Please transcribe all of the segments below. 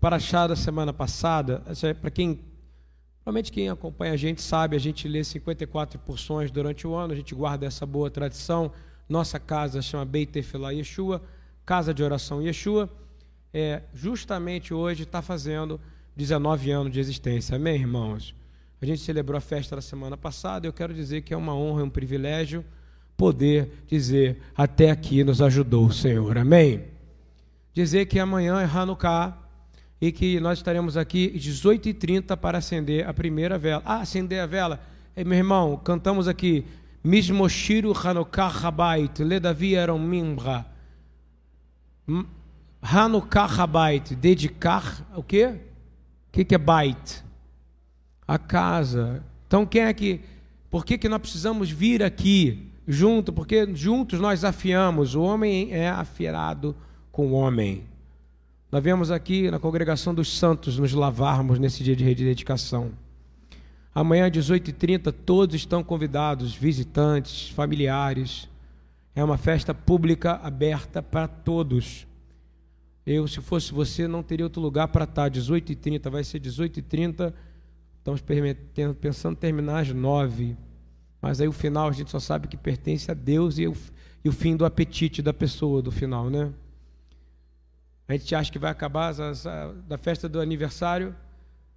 para achar da semana passada, para quem, provavelmente quem acompanha a gente sabe, a gente lê 54 porções durante o ano, a gente guarda essa boa tradição. Nossa casa chama Beitefilá Yeshua, Casa de Oração Yeshua. Justamente hoje está fazendo 19 anos de existência, amém, irmãos? A gente celebrou a festa da semana passada. Eu quero dizer que é uma honra, é um privilégio poder dizer até aqui nos ajudou o Senhor, amém? Dizer que amanhã é Hanukkah e que nós estaremos aqui às 18h30 para acender a primeira vela. Acender a vela, meu irmão, cantamos aqui Mishmoshiru Hanukkah Habait, Ledavi Eron Mimra. Hanukkah Habait, dedicar o quê? O que é Bait? A casa. Então quem é que, por que nós precisamos vir aqui junto? Porque juntos nós afiamos, o homem é afiado com o homem. Nós viemos aqui na congregação dos santos nos lavarmos nesse dia de rededicação. Amanhã às 18h30 todos estão convidados, visitantes, familiares. É uma festa pública aberta para todos. Eu, se fosse você, não teria outro lugar para estar. 18h30, vai ser 18h30. Estamos pensando em terminar às 9h. Mas aí o final a gente só sabe que pertence a Deus e o fim do apetite da pessoa do final, né? A gente acha que vai acabar da festa do aniversário,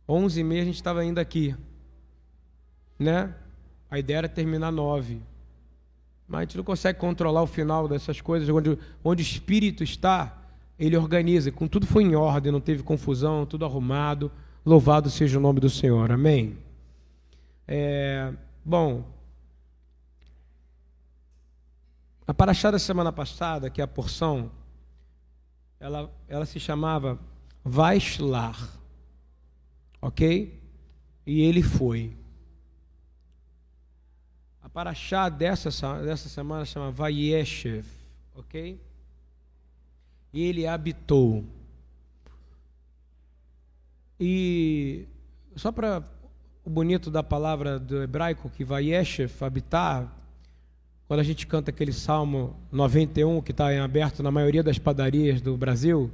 11h30 a gente estava ainda aqui, né? A ideia era terminar 9h. Mas a gente não consegue controlar o final dessas coisas. Onde o Espírito está, ele organiza. Com tudo foi em ordem, não teve confusão, tudo arrumado. Louvado seja o nome do Senhor, amém? Bom, a paraxá da semana passada, que é a porção, ela se chamava Vayishlach, ok? E ele foi. A paraxá dessa semana chama Vaieshev, ok? E ele habitou. E só para o bonito da palavra do hebraico, que Vaieshev, habitar, quando a gente canta aquele Salmo 91, que está em aberto na maioria das padarias do Brasil,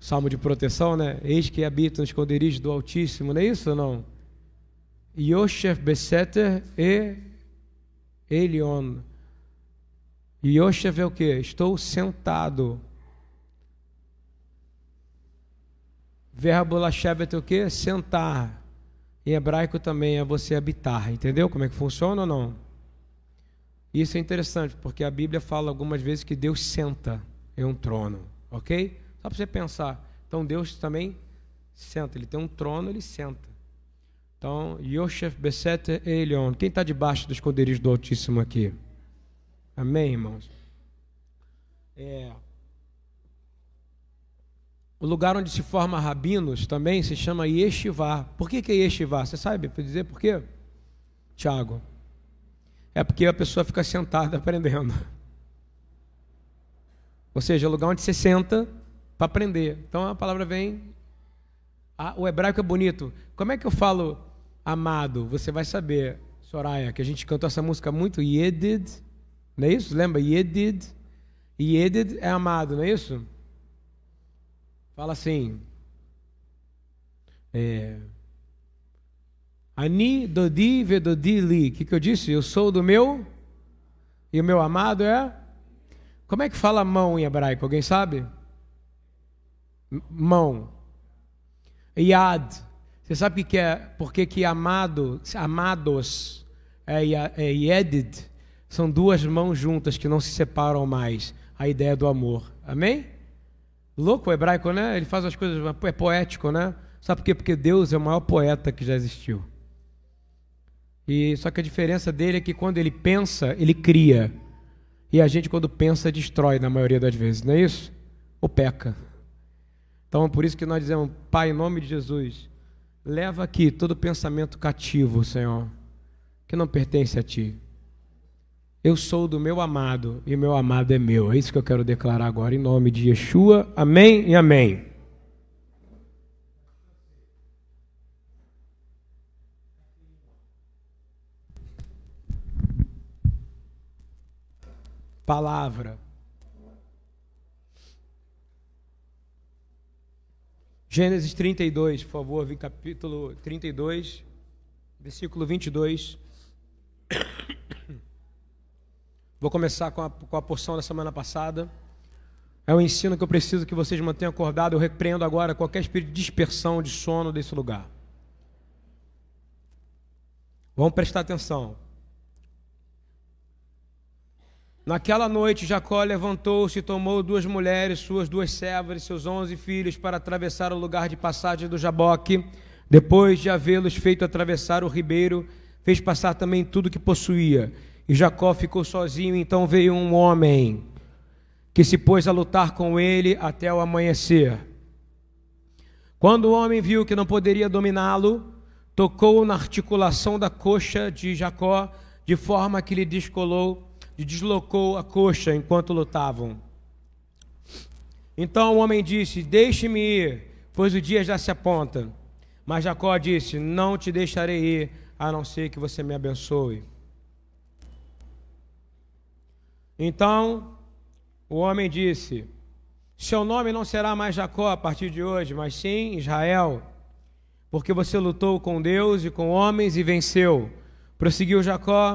Salmo de proteção, né? Eis que habita no esconderijo do Altíssimo, não é isso ou não? Yoshev Beseter e Elion. Yoshev é o que? Estou sentado. Verbo lashevet é o que? Sentar. Em hebraico também é você habitar, entendeu como é que funciona ou não? Isso é interessante, porque a Bíblia fala algumas vezes que Deus senta em um trono, ok? Só para você pensar. Então, Deus também senta. Ele tem um trono, ele senta. Então, Yoshev Beseter Elion. Quem está debaixo do esconderijo do Altíssimo aqui? Amém, irmãos? O lugar onde se forma rabinos também se chama Yeshivá. Por que é Yeshivá? Você sabe dizer por quê, Tiago? É porque a pessoa fica sentada aprendendo. Ou seja, o lugar onde você senta para aprender. Então a palavra vem... O hebraico é bonito. Como é que eu falo amado? Você vai saber, Soraya, que a gente cantou essa música muito, Yedid. Não é isso? Lembra? Yedid. Yedid é amado, não é isso? Fala assim. Ani dodi vedodi li. O que eu disse? Eu sou do meu e o meu amado é... Como é que fala mão em hebraico? Alguém sabe? Mão. Yad. Você sabe o que é? Porque que amados é yedid. São duas mãos juntas que não se separam mais. A ideia do amor. Amém? Louco o hebraico, né? Ele faz as coisas... É poético, né? Sabe por quê? Porque Deus é o maior poeta que já existiu. Só que a diferença dele é que quando ele pensa, ele cria. E a gente, quando pensa, destrói na maioria das vezes, não é isso? Ou peca. Então, por isso que nós dizemos, Pai, em nome de Jesus, leva aqui todo pensamento cativo, Senhor, que não pertence a Ti. Eu sou do meu amado e o meu amado é meu. É isso que eu quero declarar agora, em nome de Yeshua. Amém e amém. Palavra. Gênesis 32, por favor, capítulo 32, versículo 22. Vou começar com a porção da semana passada. É um ensino que eu preciso que vocês mantenham acordado. Eu repreendo agora qualquer espírito de dispersão, de sono desse lugar. Vamos prestar atenção. Naquela noite, Jacó levantou-se e tomou 2 mulheres, suas 2 servas e seus 11 filhos para atravessar o lugar de passagem do Jaboque. Depois de havê-los feito atravessar o ribeiro, fez passar também tudo que possuía. E Jacó ficou sozinho, então veio um homem que se pôs a lutar com ele até o amanhecer. Quando o homem viu que não poderia dominá-lo, tocou na articulação da coxa de Jacó, de forma que lhe deslocou a coxa enquanto lutavam. Então o homem disse: "Deixe-me ir, pois o dia já se aponta." Mas Jacó disse: "Não te deixarei ir, a não ser que você me abençoe." Então o homem disse: "Seu nome não será mais Jacó a partir de hoje, mas sim Israel, porque você lutou com Deus e com homens e venceu." Prosseguiu Jacó: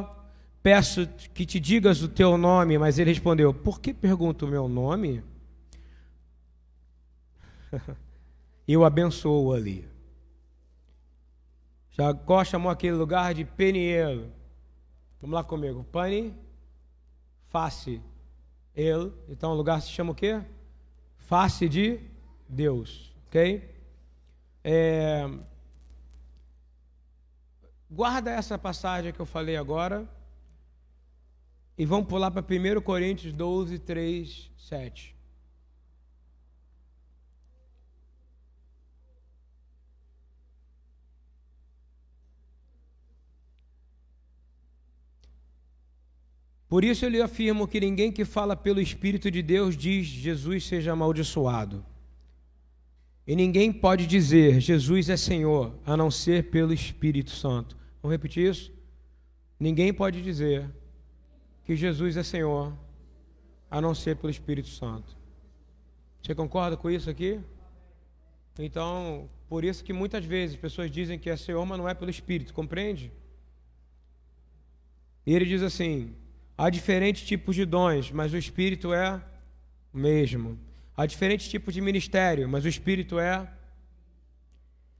"Peço que te digas o teu nome." Mas ele respondeu: "Por que pergunta o meu nome?" E o abençoou ali. Jacó chamou aquele lugar de Peniel. Vamos lá comigo. Pani, face, el. Então o lugar se chama o quê? Face de Deus. Ok? Guarda essa passagem que eu falei agora e vamos pular para 1 Coríntios 12, 3, 7. Por isso eu lhe afirmo que ninguém que fala pelo Espírito de Deus diz: "Jesus seja amaldiçoado." E ninguém pode dizer: "Jesus é Senhor", a não ser pelo Espírito Santo. Vamos repetir isso? Ninguém pode dizer que Jesus é Senhor, a não ser pelo Espírito Santo. Você concorda com isso aqui? Então, por isso que muitas vezes pessoas dizem que é Senhor, mas não é pelo Espírito, compreende? E ele diz assim: há diferentes tipos de dons, mas o Espírito é o mesmo. Há diferentes tipos de ministério, mas o Espírito é.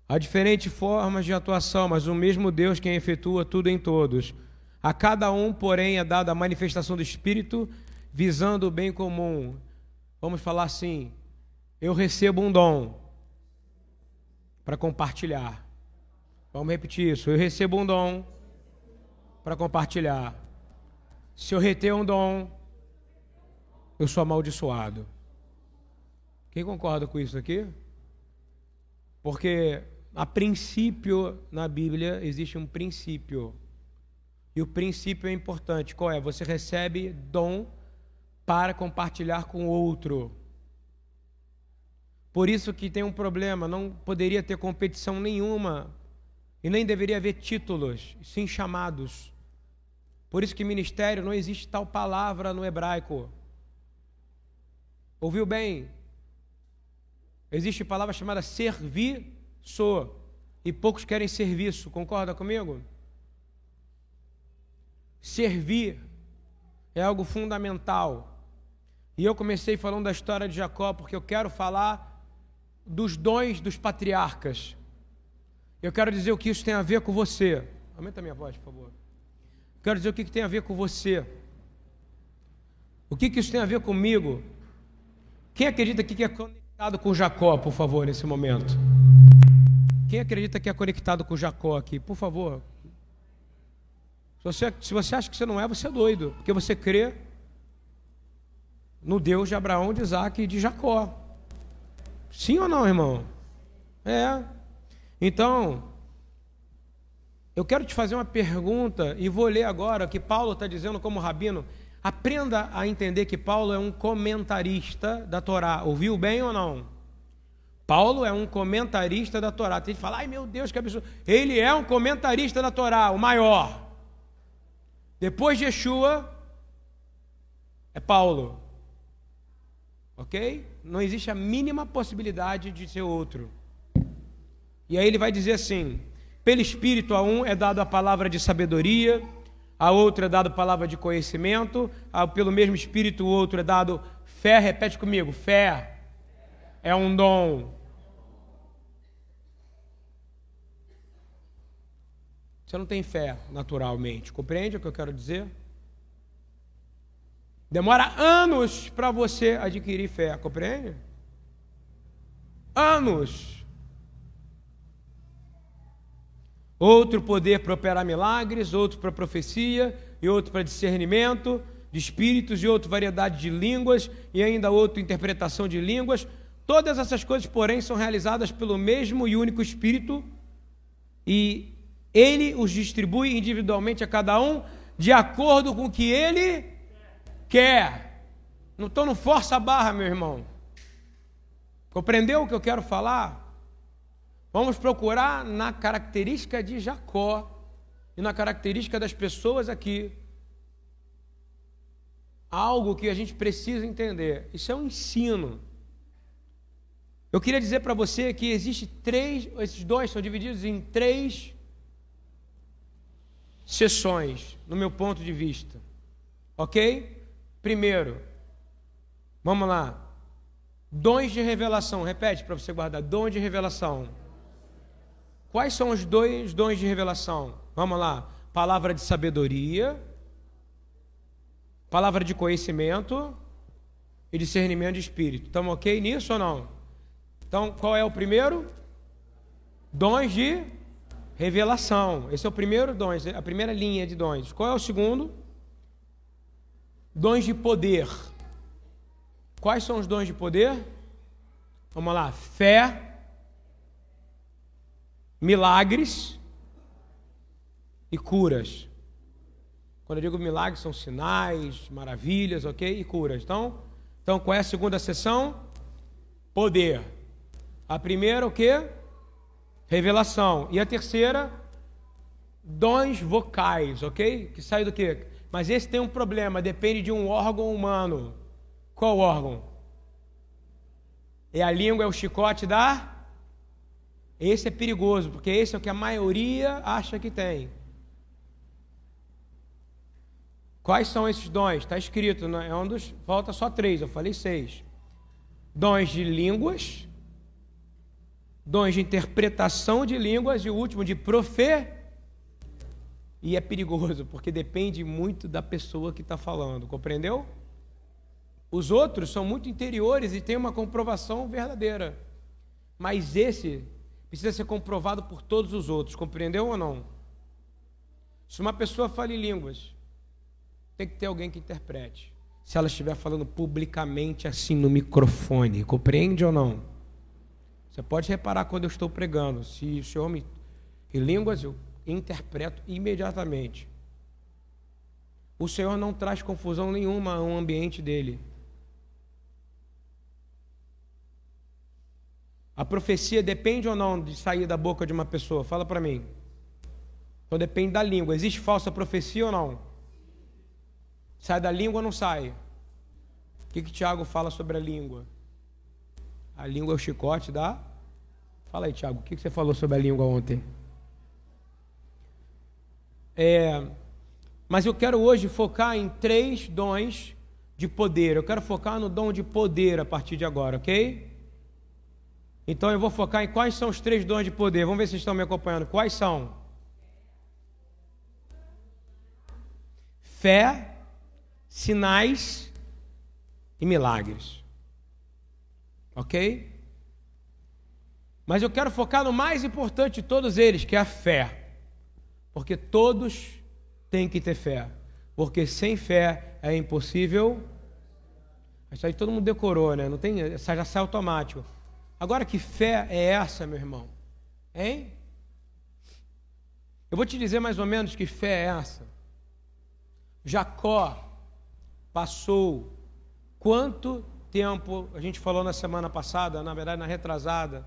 Há diferentes formas de atuação, mas o mesmo Deus quem efetua tudo em todos. A cada um, porém, é dada a manifestação do Espírito, visando o bem comum. Vamos falar assim: eu recebo um dom para compartilhar. Vamos repetir isso: eu recebo um dom para compartilhar. Se eu reter um dom, eu sou amaldiçoado. Quem concorda com isso aqui? Porque a princípio na Bíblia existe um princípio. E o princípio é importante. Qual é? Você recebe dom para compartilhar com o outro. Por isso que tem um problema. Não poderia ter competição nenhuma. E nem deveria haver títulos, sim chamados. Por isso que ministério não existe tal palavra no hebraico. Ouviu bem? Existe palavra chamada serviço. E poucos querem serviço. Concorda comigo? Servir é algo fundamental. E eu comecei falando da história de Jacó, porque eu quero falar dos dons dos patriarcas. Eu quero dizer o que isso tem a ver com você. Aumenta a minha voz, por favor. Quero dizer o que tem a ver com você. O que isso tem a ver comigo? Quem acredita que é conectado com Jacó, por favor, nesse momento? Quem acredita que é conectado com Jacó aqui, por favor? Se você acha que você não é, você é doido, porque você crê no Deus de Abraão, de Isaac e de Jacó. Sim ou não, irmão? É. Então, eu quero te fazer uma pergunta e vou ler agora o que Paulo está dizendo como rabino. Aprenda a entender que Paulo é um comentarista da Torá. Ouviu bem ou não? Paulo é um comentarista da Torá. Tem gente que fala: "Ai, meu Deus, que absurdo." Ele é um comentarista da Torá, o maior. Depois de Yeshua, é Paulo. Ok? Não existe a mínima possibilidade de ser outro. E aí ele vai dizer assim: pelo Espírito a um é dado a palavra de sabedoria, a outro é dado a palavra de conhecimento, pelo mesmo Espírito o outro é dado fé. Repete comigo: fé é um dom. Você não tem fé naturalmente, compreende o que eu quero dizer? Demora anos para você adquirir fé, compreende? Anos. Outro poder para operar milagres, outro para profecia, e outro para discernimento de espíritos, e outro variedade de línguas, e ainda outro interpretação de línguas. Todas essas coisas, porém, são realizadas pelo mesmo e único Espírito, e ele os distribui individualmente a cada um, de acordo com o que ele quer. Então não força a barra, meu irmão. Compreendeu o que eu quero falar? Vamos procurar na característica de Jacó e na característica das pessoas aqui algo que a gente precisa entender. Isso é um ensino. Eu queria dizer para você que existe esses dois são divididos em três sessões, no meu ponto de vista, ok? Primeiro, vamos lá, dons de revelação, repete para você guardar, dom de revelação. Quais são os dois dons de revelação? Vamos lá, palavra de sabedoria, palavra de conhecimento e discernimento de espírito. Estamos ok nisso ou não? Então, qual é o primeiro? Dons de revelação, esse é o primeiro dom, a primeira linha de dons. Qual é o segundo? Dons de poder. Quais são os dons de poder? Vamos lá, fé, milagres e curas. Quando eu digo milagres, são sinais, maravilhas, ok? E curas. Então qual é a segunda sessão? Poder. A primeira, o quê? Revelação. E a terceira, dons vocais, ok? Que sai do quê? Mas esse tem um problema, depende de um órgão humano. Qual órgão? É a língua, é o chicote da... Esse é perigoso, porque esse é o que a maioria acha que tem. Quais são esses dons? Está escrito, né? É um dos... Falta só três, eu falei seis. Dons de línguas... dons de interpretação de línguas e o último de e é perigoso, porque depende muito da pessoa que está falando, compreendeu? Os outros são muito interiores e tem uma comprovação verdadeira, mas esse precisa ser comprovado por todos os outros, compreendeu ou não? Se uma pessoa fala em línguas, tem que ter alguém que interprete, se ela estiver falando publicamente assim no microfone, compreende ou não? Você pode reparar quando eu estou pregando, se o Senhor me... em línguas, eu interpreto imediatamente. O Senhor não traz confusão nenhuma ao ambiente dele. A profecia depende ou não de sair da boca de uma pessoa? Fala para mim. Então depende da língua. Existe falsa profecia ou não? Sai da língua ou não sai? O que Tiago fala sobre a língua? A língua é o chicote da... Fala aí, Tiago, o que você falou sobre a língua ontem? Mas eu quero hoje focar em três dons de poder. Eu quero focar no dom de poder a partir de agora, ok? Então eu vou focar em quais são os três dons de poder. Vamos ver se vocês estão me acompanhando. Quais são? Fé, sinais e milagres. Ok? Mas eu quero focar no mais importante de todos eles, que é a fé. Porque todos têm que ter fé. Porque sem fé é impossível. Isso aí todo mundo decorou, né? Não tem, já sai automático. Agora, que fé é essa, meu irmão? Hein? Eu vou te dizer mais ou menos que fé é essa. Jacó passou quanto tempo, a gente falou na semana passada, na verdade na retrasada,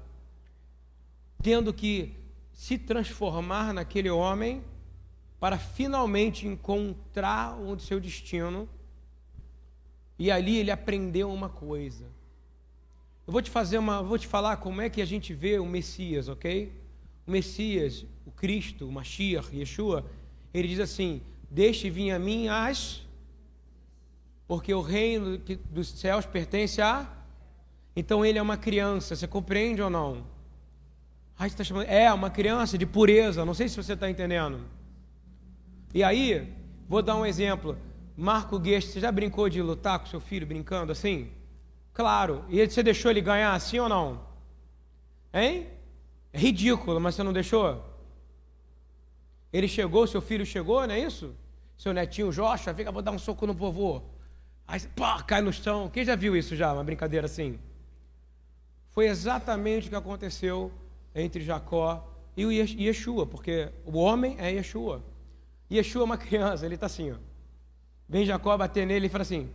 tendo que se transformar naquele homem para finalmente encontrar o seu destino, e ali ele aprendeu uma coisa. Eu vou te falar como é que a gente vê o Messias, ok? o Messias, o Cristo, o Mashiach, Yeshua, ele diz assim: deixe vir a mim porque o reino dos céus pertence a... Então ele é uma criança, você compreende ou não? Aí você está chamando, uma criança de pureza, não sei se você está entendendo. E aí, vou dar um exemplo. Marco Guest, você já brincou de lutar com seu filho, brincando assim? Claro, e você deixou ele ganhar assim ou não? Hein? É ridículo, mas você não deixou? Ele chegou, seu filho chegou, não é isso? Seu netinho Joshua, vem cá, vou dar um soco no vovô. Aí, pá, cai no chão. Quem já viu isso já, uma brincadeira assim? Foi exatamente o que aconteceu entre Jacó e o Yeshua, porque o homem é Yeshua. Yeshua é uma criança, ele está assim, ó. Vem Jacó bater nele e fala assim.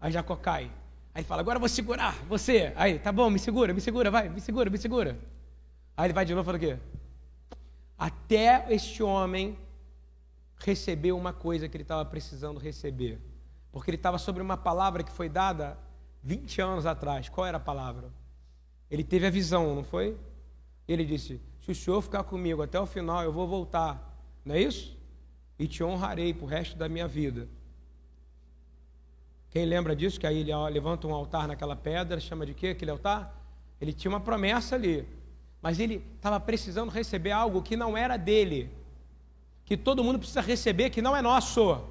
Aí Jacó cai. Aí fala, agora eu vou segurar você. Aí, tá bom, me segura, vai, me segura. Aí ele vai de novo e fala o quê? Até este homem recebeu uma coisa que ele estava precisando receber. Porque ele estava sobre uma palavra que foi dada 20 anos atrás. Qual era a palavra? Ele teve a visão, não foi? Ele disse, se o senhor ficar comigo até o final, eu vou voltar. Não é isso? E te honrarei para o resto da minha vida. Quem lembra disso? Que aí ele levanta um altar naquela pedra, chama de quê aquele altar? Ele tinha uma promessa ali. Mas ele estava precisando receber algo que não era dele. Que todo mundo precisa receber, que não é nosso.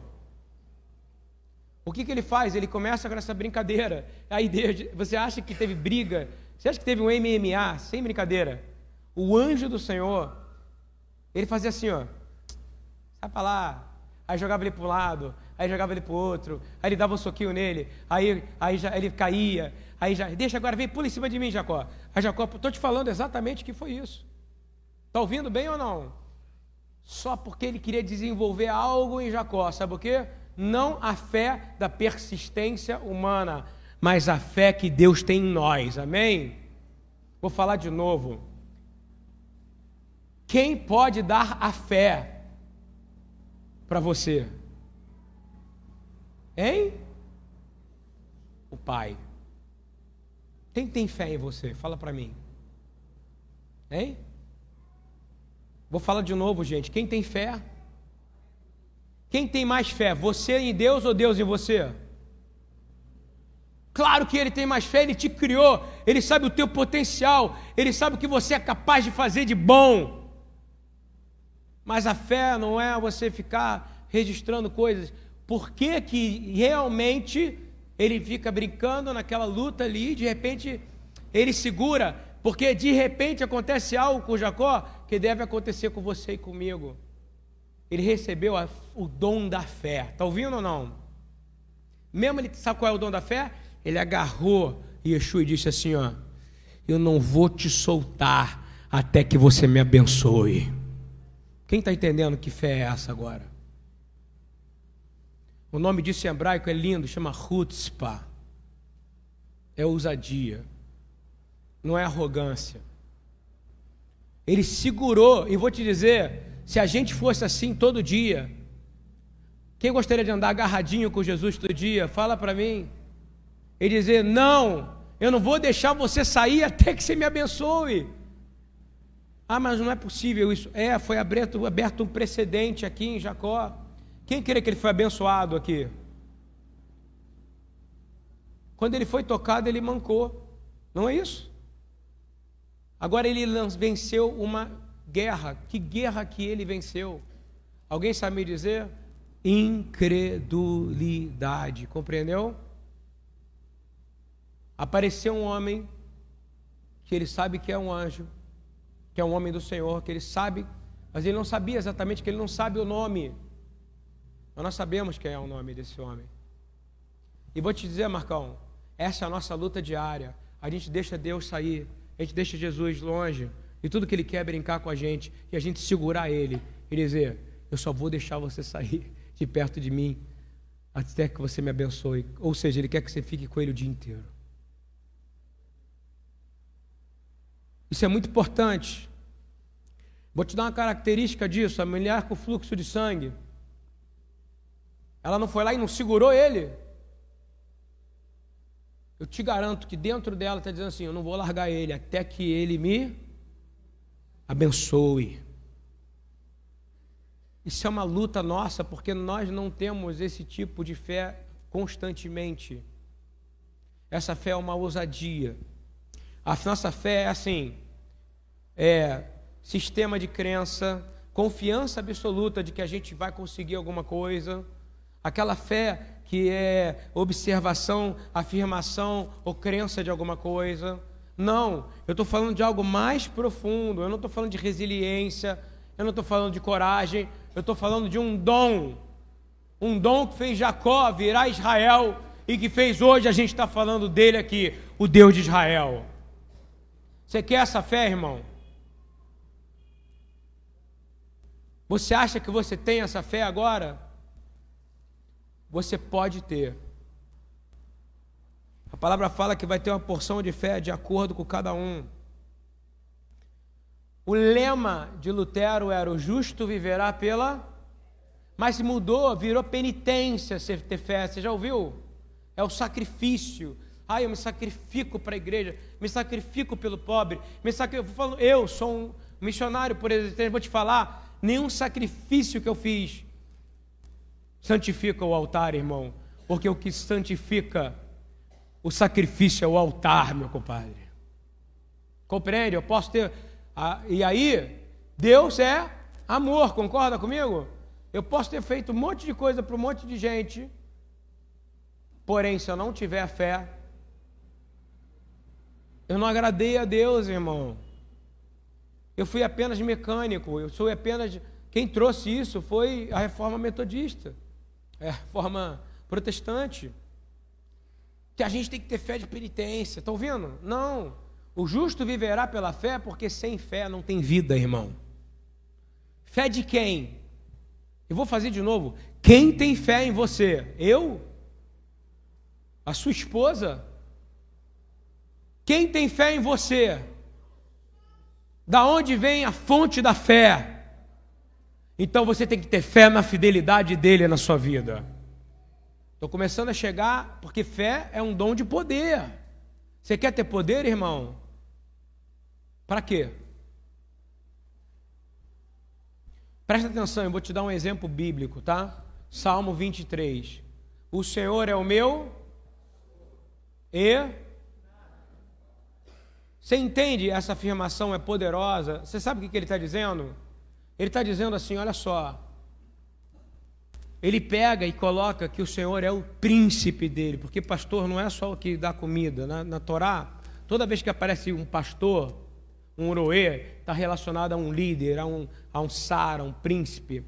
O que ele faz? Ele começa com essa brincadeira. Aí você acha que teve briga? Você acha que teve um MMA? Sem brincadeira. O anjo do Senhor, ele fazia assim, ó. Sai pra lá. Aí jogava ele para um lado, aí jogava ele para o outro, aí ele dava um soquinho nele, aí já, ele caía, aí já, deixa agora, vem, pula em cima de mim, Jacó. Aí Jacó, estou te falando exatamente que foi isso. Está ouvindo bem ou não? Só porque ele queria desenvolver algo em Jacó, sabe o quê? Não a fé da persistência humana, mas a fé que Deus tem em nós, amém? Vou falar de novo. Quem pode dar a fé para você? Hein? O Pai. Quem tem fé em você? Fala para mim. Hein? Vou falar de novo, gente. Quem tem fé? Quem tem mais fé? Você em Deus ou Deus em você? Claro que Ele tem mais fé, Ele te criou, Ele sabe o teu potencial, Ele sabe o que você é capaz de fazer de bom. Mas a fé não é você ficar registrando coisas. Por que que realmente ele fica brincando naquela luta ali, de repente ele segura? Porque de repente acontece algo com Jacó que deve acontecer com você e comigo. Ele recebeu o dom da fé. Está ouvindo ou não? Mesmo ele sabe qual é o dom da fé? Ele agarrou Yeshua e disse assim, ó, eu não vou te soltar até que você me abençoe. Quem está entendendo que fé é essa agora? O nome disso em hebraico é lindo, chama chutzpah. É ousadia. Não é arrogância. Ele segurou, e vou te dizer, se a gente fosse assim todo dia, quem gostaria de andar agarradinho com Jesus todo dia? Fala para mim. E dizer, não, eu não vou deixar você sair até que você me abençoe. Ah, mas não é possível isso. Foi aberto um precedente aqui em Jacó. Quem crê que ele foi abençoado aqui? Quando ele foi tocado, ele mancou. Não é isso? Agora ele venceu uma guerra. Que guerra que ele venceu? Alguém sabe me dizer? Incredulidade. Compreendeu? Apareceu um homem que ele sabe que é um anjo, que é um homem do Senhor, que ele sabe, mas ele não sabia exatamente, que ele não sabe o nome. Mas nós sabemos quem é o nome desse homem. E vou te dizer, Marcão, essa é a nossa luta diária. A gente deixa Deus sair, a gente deixa Jesus longe, e tudo que Ele quer é brincar com a gente, e a gente segurar Ele e dizer, eu só vou deixar você sair de perto de mim até que você me abençoe. Ou seja, Ele quer que você fique com Ele o dia inteiro. Isso é muito importante. Vou te dar uma característica disso. A mulher com fluxo de sangue, ela não foi lá e não segurou ele. Eu te garanto que dentro dela está dizendo assim, eu não vou largar ele até que ele me abençoe. Isso é uma luta nossa, porque nós não temos esse tipo de fé constantemente. Essa fé é uma ousadia. A nossa fé é assim, é sistema de crença, confiança absoluta de que a gente vai conseguir alguma coisa. Aquela fé que é observação, afirmação ou crença de alguma coisa. Não, eu estou falando de algo mais profundo. Eu não estou falando de resiliência, eu não estou falando de coragem, eu estou falando de um dom. Um dom que fez Jacó virar Israel e que fez hoje, a gente está falando dele aqui, o Deus de Israel. Você quer essa fé, irmão? Você acha que você tem essa fé agora? Você pode ter. A palavra fala que vai ter uma porção de fé de acordo com cada um. O lema de Lutero era: o justo viverá pela... Mas mudou, virou penitência ter fé. Você já ouviu? É o sacrifício. Eu me sacrifico para a igreja, me sacrifico pelo pobre, me sacrifico. Eu sou um missionário, por exemplo, vou te falar, nenhum sacrifício que eu fiz santifica o altar, irmão, porque o que santifica o sacrifício é o altar, meu compadre. Compreende? Eu posso ter... E aí, Deus é amor, concorda comigo? Eu posso ter feito um monte de coisa para um monte de gente, porém, se eu não tiver fé, eu não agradei a Deus, irmão. Eu fui apenas mecânico, eu sou apenas... Quem trouxe isso foi a reforma metodista, a reforma protestante. Que a gente tem que ter fé de penitência, estão vendo? Não, o justo viverá pela fé, porque sem fé não tem vida, irmão. Fé de quem? Eu vou fazer de novo. Quem tem fé em você? Eu? A sua esposa? Quem tem fé em você? Da onde vem a fonte da fé? Então você tem que ter fé na fidelidade dele na sua vida. Estou começando a chegar, porque fé é um dom de poder. Você quer ter poder, irmão? Para quê? Presta atenção, eu vou te dar um exemplo bíblico, tá? Salmo 23. O Senhor é o meu e... Você entende? Essa afirmação é poderosa. Você sabe o que ele está dizendo? Ele está dizendo assim, olha só, ele pega e coloca que o Senhor é o príncipe dele, porque pastor não é só o que dá comida. Na Torá, toda vez que aparece um pastor, um Uroê, está relacionado a um líder, a um Sara, um príncipe.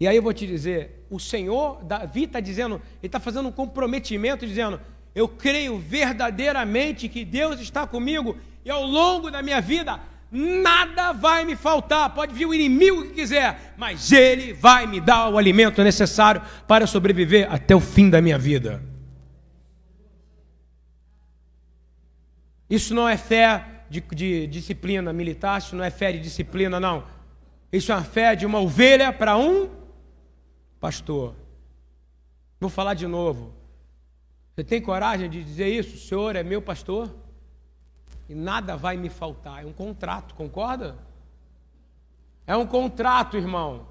E aí eu vou te dizer, o Senhor, Davi está dizendo, ele está fazendo um comprometimento, dizendo, eu creio verdadeiramente que Deus está comigo e ao longo da minha vida... Nada vai me faltar, pode vir o inimigo que quiser, mas ele vai me dar o alimento necessário para sobreviver até o fim da minha vida. Isso não é fé de disciplina militar, isso não é fé de disciplina, não. Isso é uma fé de uma ovelha para um pastor. Vou falar de novo. Você tem coragem de dizer isso? O Senhor é meu pastor? E nada vai me faltar. É um contrato, concorda? É um contrato, irmão.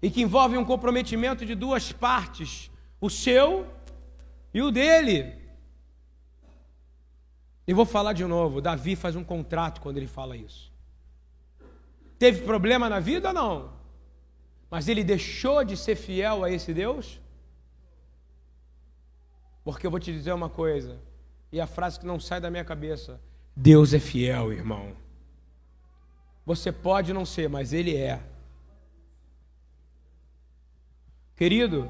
E que envolve um comprometimento de duas partes. O seu e o dele. E vou falar de novo. Davi faz um contrato quando ele fala isso. Teve problema na vida? Não. Mas ele deixou de ser fiel a esse Deus? Porque eu vou te dizer uma coisa. E a frase que não sai da minha cabeça: Deus é fiel, irmão. Você pode não ser, mas Ele é. Querido,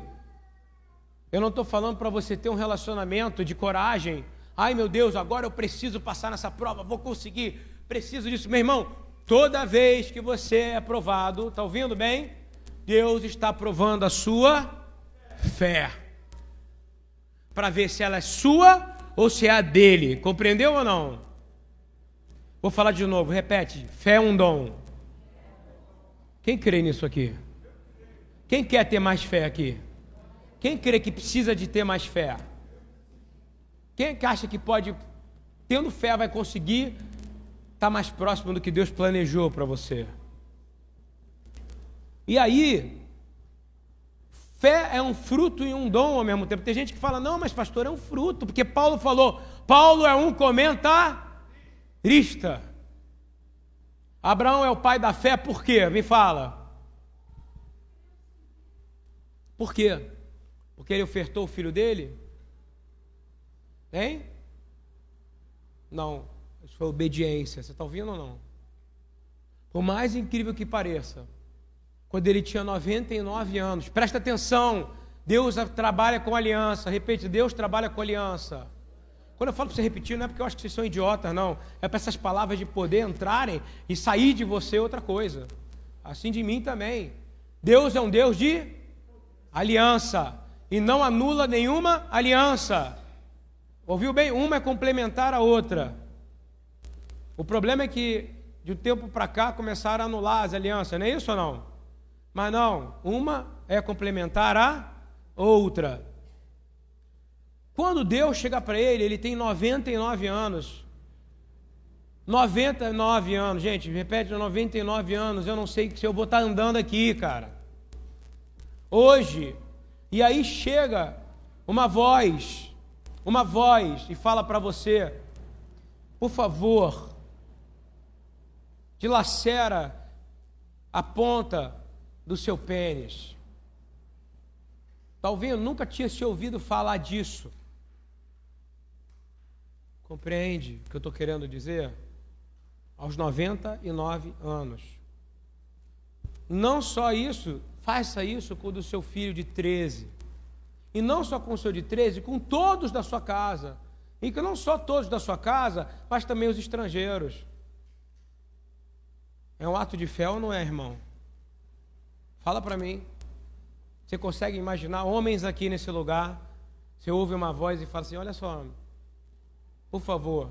eu não estou falando para você ter um relacionamento de coragem. Ai, meu Deus, agora eu preciso passar nessa prova, vou conseguir, preciso disso. Meu irmão, toda vez que você é provado, está ouvindo bem? Deus está provando a sua fé. Para ver se ela é sua ou se é a dele, compreendeu ou não? Vou falar de novo, repete, fé é um dom. Quem crê nisso aqui? Quem quer ter mais fé aqui? Quem crê que precisa de ter mais fé? Quem acha que pode, tendo fé, vai conseguir está mais próximo do que Deus planejou para você. E aí, fé é um fruto e um dom ao mesmo tempo. Tem gente que fala, não, mas pastor, é um fruto, porque Paulo falou, Paulo é um comentarista. Abraão é o pai da fé, por quê? Me fala. Por quê? Porque ele ofertou o filho dele? Hein? Não, isso foi obediência. Você está ouvindo ou não? Por mais incrível que pareça, quando ele tinha 99 anos, presta atenção, Deus trabalha com aliança. Repete, Deus trabalha com aliança. Quando eu falo para você repetir, não é porque eu acho que vocês são idiotas, não. É para essas palavras de poder entrarem e sair de você outra coisa. Assim de mim também. Deus é um Deus de aliança e não anula nenhuma aliança. Ouviu bem? Uma é complementar a outra. O problema é que, de um tempo para cá, começaram a anular as alianças, não é isso ou não? Mas não, uma é complementar a outra. Quando Deus chega para ele, ele tem 99 anos. 99 anos, gente, repete, 99 anos, eu não sei se eu vou estar andando aqui, cara. Hoje, e aí chega uma voz... uma voz e fala para você, por favor, dilacera a ponta do seu pênis. Talvez eu nunca tinha se ouvido falar disso. Compreende o que eu estou querendo dizer? Aos 99 anos. Não só isso, faça isso com o do seu filho de 13. E não só com o seu de 13, com todos da sua casa. E que não só todos da sua casa, mas também os estrangeiros. É um ato de fé ou não é, irmão? Fala para mim. Você consegue imaginar homens aqui nesse lugar? Você ouve uma voz e fala assim, olha só, por favor,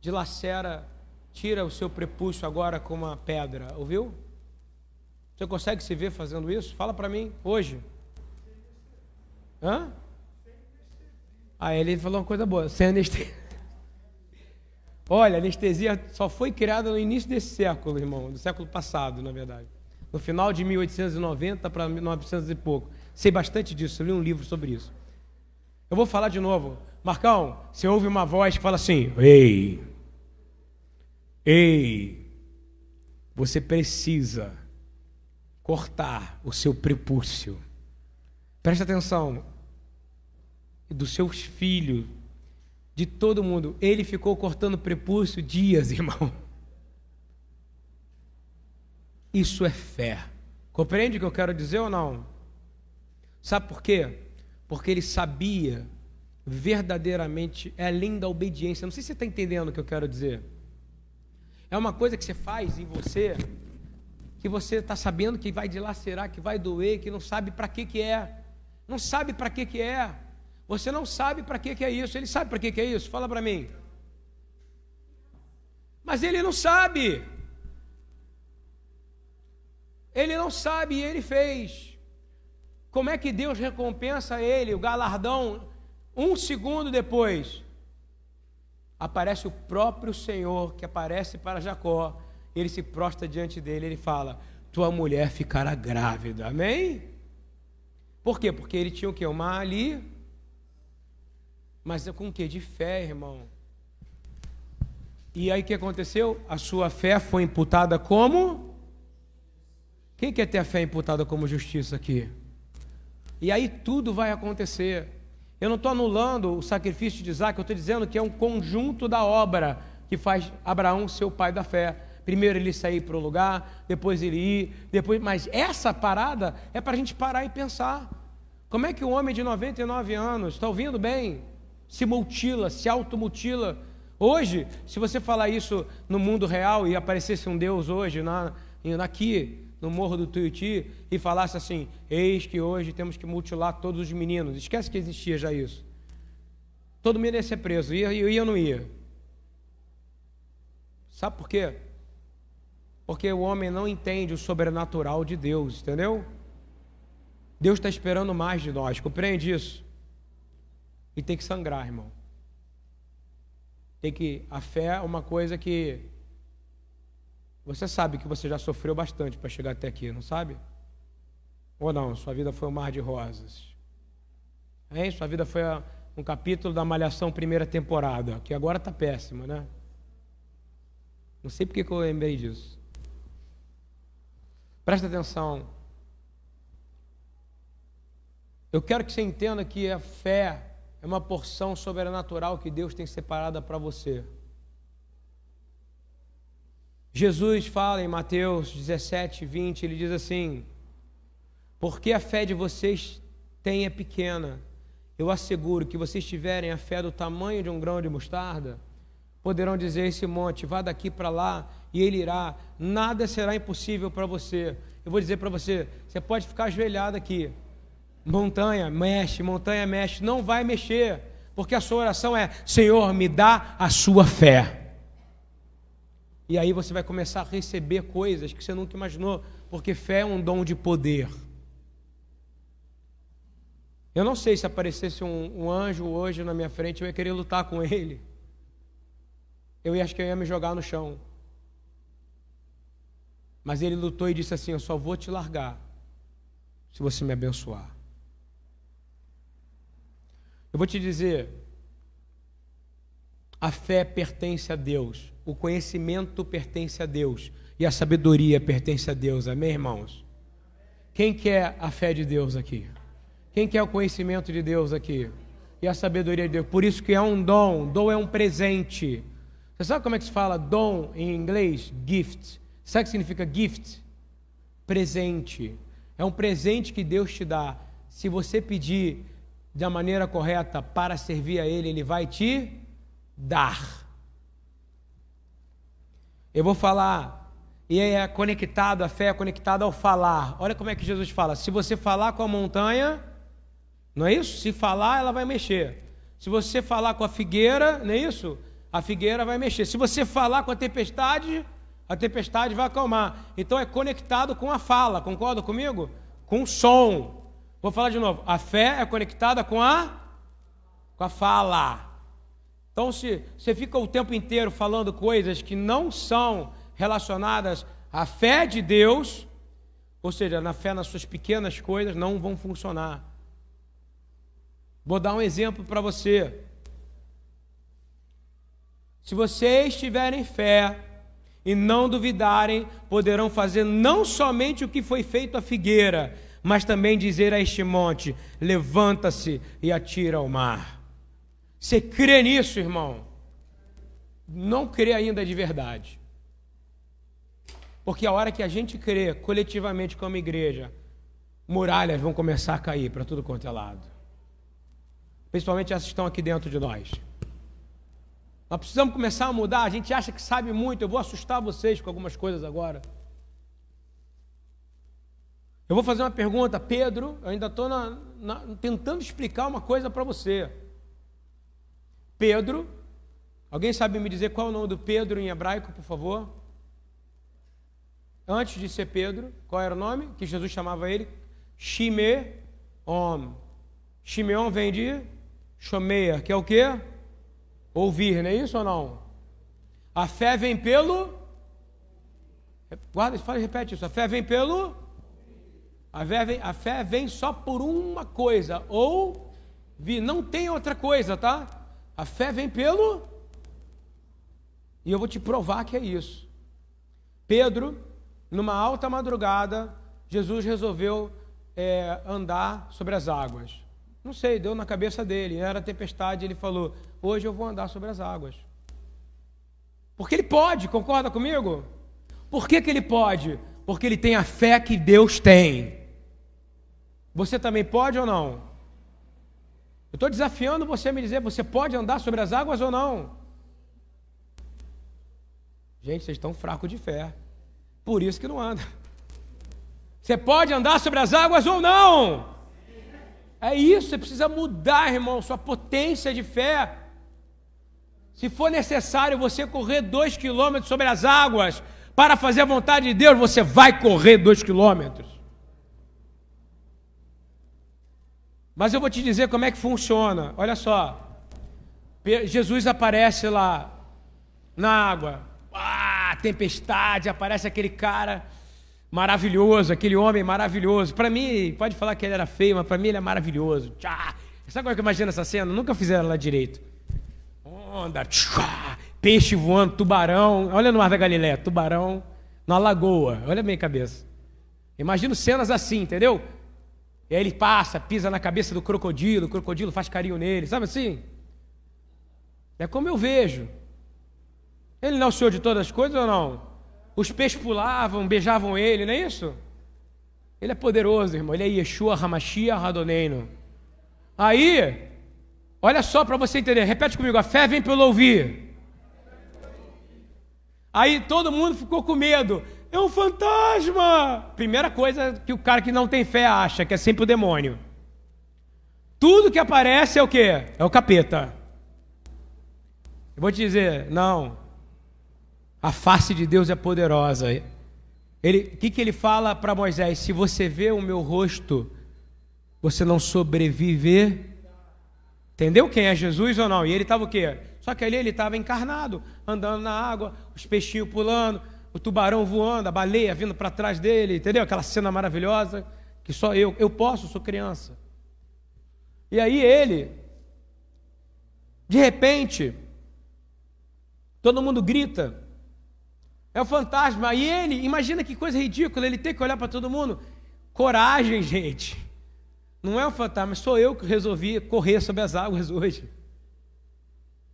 dilacera, tira o seu prepúcio agora com uma pedra. Ouviu? Você consegue se ver fazendo isso? Fala para mim, hoje. Hã? Aí ele falou uma coisa boa, sem anestesia. Olha, a anestesia só foi criada no início desse século, irmão, do século passado, na verdade. No final de 1890 para 1900 e pouco. Sei bastante disso, eu li um livro sobre isso. Eu vou falar de novo. Marcão, você ouve uma voz que fala assim, ei, ei, você precisa cortar o seu prepúcio. Presta atenção, do seu filho, de todo mundo, ele ficou cortando prepúcio dias, irmão. Isso é fé. Compreende o que eu quero dizer ou não? Sabe por quê? Porque ele sabia verdadeiramente, é além da obediência. Não sei se você está entendendo o que eu quero dizer. É uma coisa que você faz em você, que você está sabendo que vai dilacerar, que vai doer, que não sabe para que é. Não sabe para que é. Você não sabe para que é isso. Ele sabe para que é isso? Fala para mim. Mas ele não sabe. Ele não sabe e ele fez. Como é que Deus recompensa ele, o galardão, um segundo depois? Aparece o próprio Senhor que aparece para Jacó. Ele se prostra diante dele, ele fala, tua mulher ficará grávida, amém? Por quê? Porque ele tinha o quê? Uma ali, mas com o quê? De fé, irmão. E aí o que aconteceu? A sua fé foi imputada como? Quem quer ter a fé imputada como justiça aqui? E aí tudo vai acontecer. Eu não estou anulando o sacrifício de Isaac, eu estou dizendo que é um conjunto da obra que faz Abraão ser o pai da fé. Primeiro ele sair para o lugar, depois ele ir, depois... Mas essa parada é para a gente parar e pensar. Como é que um homem de 99 anos, está ouvindo bem? Se mutila, se automutila. Hoje, se você falar isso no mundo real e aparecesse um Deus hoje, aqui, no Morro do Tuiuti, e falasse assim, eis que hoje temos que mutilar todos os meninos. Esquece que existia já isso. Todo menino ia ser preso, ia ou não ia? Sabe por quê? Porque o homem não entende o sobrenatural de Deus, entendeu? Deus está esperando mais de nós, compreende isso? E tem que sangrar, irmão. A fé é uma coisa que você sabe que você já sofreu bastante para chegar até aqui, não sabe? Ou não, sua vida foi um mar de rosas. Hein? Sua vida foi um capítulo da Malhação primeira temporada, que agora está péssima, né? Não sei porque que eu lembrei disso. Presta atenção. Eu quero que você entenda que a fé é uma porção sobrenatural que Deus tem separada para você. Jesus fala em Mateus 17:20, ele diz assim: porque a fé de vocês tem é pequena, eu asseguro que vocês tiverem a fé do tamanho de um grão de mostarda, poderão dizer esse monte, vá daqui para lá, e ele irá, nada será impossível para você. Eu vou dizer para você, você pode ficar ajoelhado aqui, montanha, mexe, não vai mexer, porque a sua oração é, Senhor, me dá a sua fé. E aí você vai começar a receber coisas que você nunca imaginou, porque fé é um dom de poder. Eu não sei se aparecesse um anjo hoje na minha frente, eu ia querer lutar com ele. Acho que eu ia me jogar no chão. Mas ele lutou e disse assim, eu só vou te largar se você me abençoar. Eu vou te dizer, a fé pertence a Deus, o conhecimento pertence a Deus e a sabedoria pertence a Deus, amém, irmãos? Quem quer a fé de Deus aqui? Quem quer o conhecimento de Deus aqui? E a sabedoria de Deus? Por isso que é um dom é um presente. Você sabe como é que se fala dom em inglês? Gift. Sabe o que significa gift? Presente. É um presente que Deus te dá. Se você pedir da maneira correta para servir a Ele, Ele vai te dar. Eu vou falar, e é conectado, a fé é conectada ao falar. Olha como é que Jesus fala, se você falar com a montanha, não é isso? Se falar, ela vai mexer. Se você falar com a figueira, não é isso? A figueira vai mexer. Se você falar com a tempestade vai acalmar. Então é conectado com a fala, concorda comigo? Com o som. Vou falar de novo. A fé é conectada com a fala. Então se você fica o tempo inteiro falando coisas que não são relacionadas à fé de Deus, ou seja, na fé nas suas pequenas coisas, não vão funcionar. Vou dar um exemplo para você. Se vocês tiverem fé e não duvidarem, poderão fazer não somente o que foi feito à figueira, mas também dizer a este monte, levanta-se e atira ao mar. Você crê nisso, irmão? Não crê ainda de verdade. Porque a hora que a gente crê, coletivamente como igreja, muralhas vão começar a cair para tudo quanto é lado. Principalmente essas que estão aqui dentro de nós. Nós precisamos começar a mudar, a gente acha que sabe muito, eu vou assustar vocês com algumas coisas agora. Eu vou fazer uma pergunta, Pedro, eu ainda estou tentando explicar uma coisa para você. Pedro, alguém sabe me dizer qual é o nome do Pedro em hebraico, por favor? Antes de ser Pedro, qual era o nome que Jesus chamava ele? Shimeon. Shimeon vem de Shomeia, que é o quê? Ouvir, não é isso ou não? A fé vem pelo... Guarda, fala e repete isso. A fé vem pelo... A fé vem só por uma coisa. Ouvir. Não tem outra coisa, tá? A fé vem pelo... E eu vou te provar que é isso. Pedro, numa alta madrugada, Jesus resolveu andar sobre as águas. Não sei, deu na cabeça dele. Era tempestade, ele falou... Hoje eu vou andar sobre as águas. Porque ele pode, concorda comigo? Por que ele pode? Porque ele tem a fé que Deus tem. Você também pode ou não? Eu estou desafiando você a me dizer, você pode andar sobre as águas ou não? Gente, vocês estão fracos de fé. Por isso que não anda. Você pode andar sobre as águas ou não? É isso, você precisa mudar, irmão, sua potência de fé. Se for necessário você correr 2 quilômetros sobre as águas para fazer a vontade de Deus, você vai correr 2 quilômetros. Mas eu vou te dizer como é que funciona. Olha só, Jesus aparece lá na água. Ah, tempestade, aparece aquele cara maravilhoso, aquele homem maravilhoso. Para mim, pode falar que ele era feio, mas para mim ele é maravilhoso. Tchá. Sabe como é que eu imagino essa cena? Nunca fizeram lá direito. Onda, tchá, peixe voando, tubarão. Olha no Mar da Galileia, tubarão na lagoa. Olha a minha cabeça. Imagino cenas assim, entendeu? E aí ele passa, pisa na cabeça do crocodilo, o crocodilo faz carinho nele, sabe assim? É como eu vejo. Ele não é o Senhor de todas as coisas ou não? Os peixes pulavam, beijavam ele, não é isso? Ele é poderoso, irmão. Ele é Yeshua Hamashia Adoneino. Aí, olha só para você entender. Repete comigo. A fé vem pelo ouvir. Aí todo mundo ficou com medo. É um fantasma. Primeira coisa que o cara que não tem fé acha, que é sempre o demônio. Tudo que aparece é o quê? É o capeta. Eu vou te dizer, não. A face de Deus é poderosa. O que, que ele fala para Moisés? Se você vê o meu rosto, você não sobreviver. Entendeu quem é Jesus ou não? E ele estava o quê? Só que ali ele estava encarnado, andando na água, os peixinhos pulando, o tubarão voando, a baleia vindo para trás dele, entendeu? Aquela cena maravilhosa que só eu posso, sou criança. E aí ele, de repente, todo mundo grita, é o fantasma. E ele, imagina que coisa ridícula, ele tem que olhar para todo mundo. Coragem, gente. Não é um fantasma, sou eu que resolvi correr sobre as águas hoje.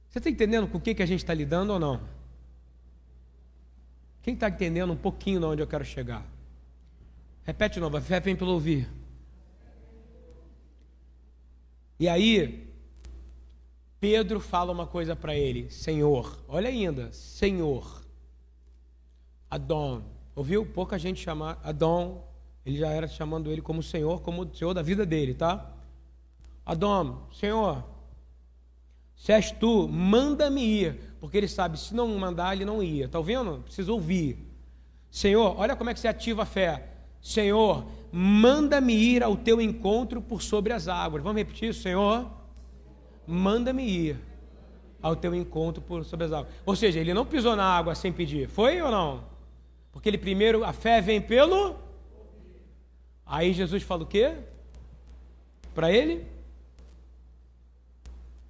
Você está entendendo com o que a gente está lidando ou não? Quem está entendendo um pouquinho de onde eu quero chegar? Repete de novo, a fé vem pelo ouvir. E aí, Pedro fala uma coisa para ele, Senhor, olha ainda, Senhor, Adon, ouviu? Pouca gente chamar Adon, ele já era chamando ele como o Senhor da vida dele, tá? Adon, Senhor, se és tu, manda-me ir. Porque ele sabe, se não mandar, ele não ia. Está vendo? Precisa ouvir. Senhor, olha como é que você ativa a fé. Senhor, manda-me ir ao teu encontro por sobre as águas. Vamos repetir isso? Senhor, manda-me ir ao teu encontro por sobre as águas. Ou seja, ele não pisou na água sem pedir. Foi ou não? Porque ele primeiro, a fé vem pelo... Aí Jesus fala o quê? Para ele?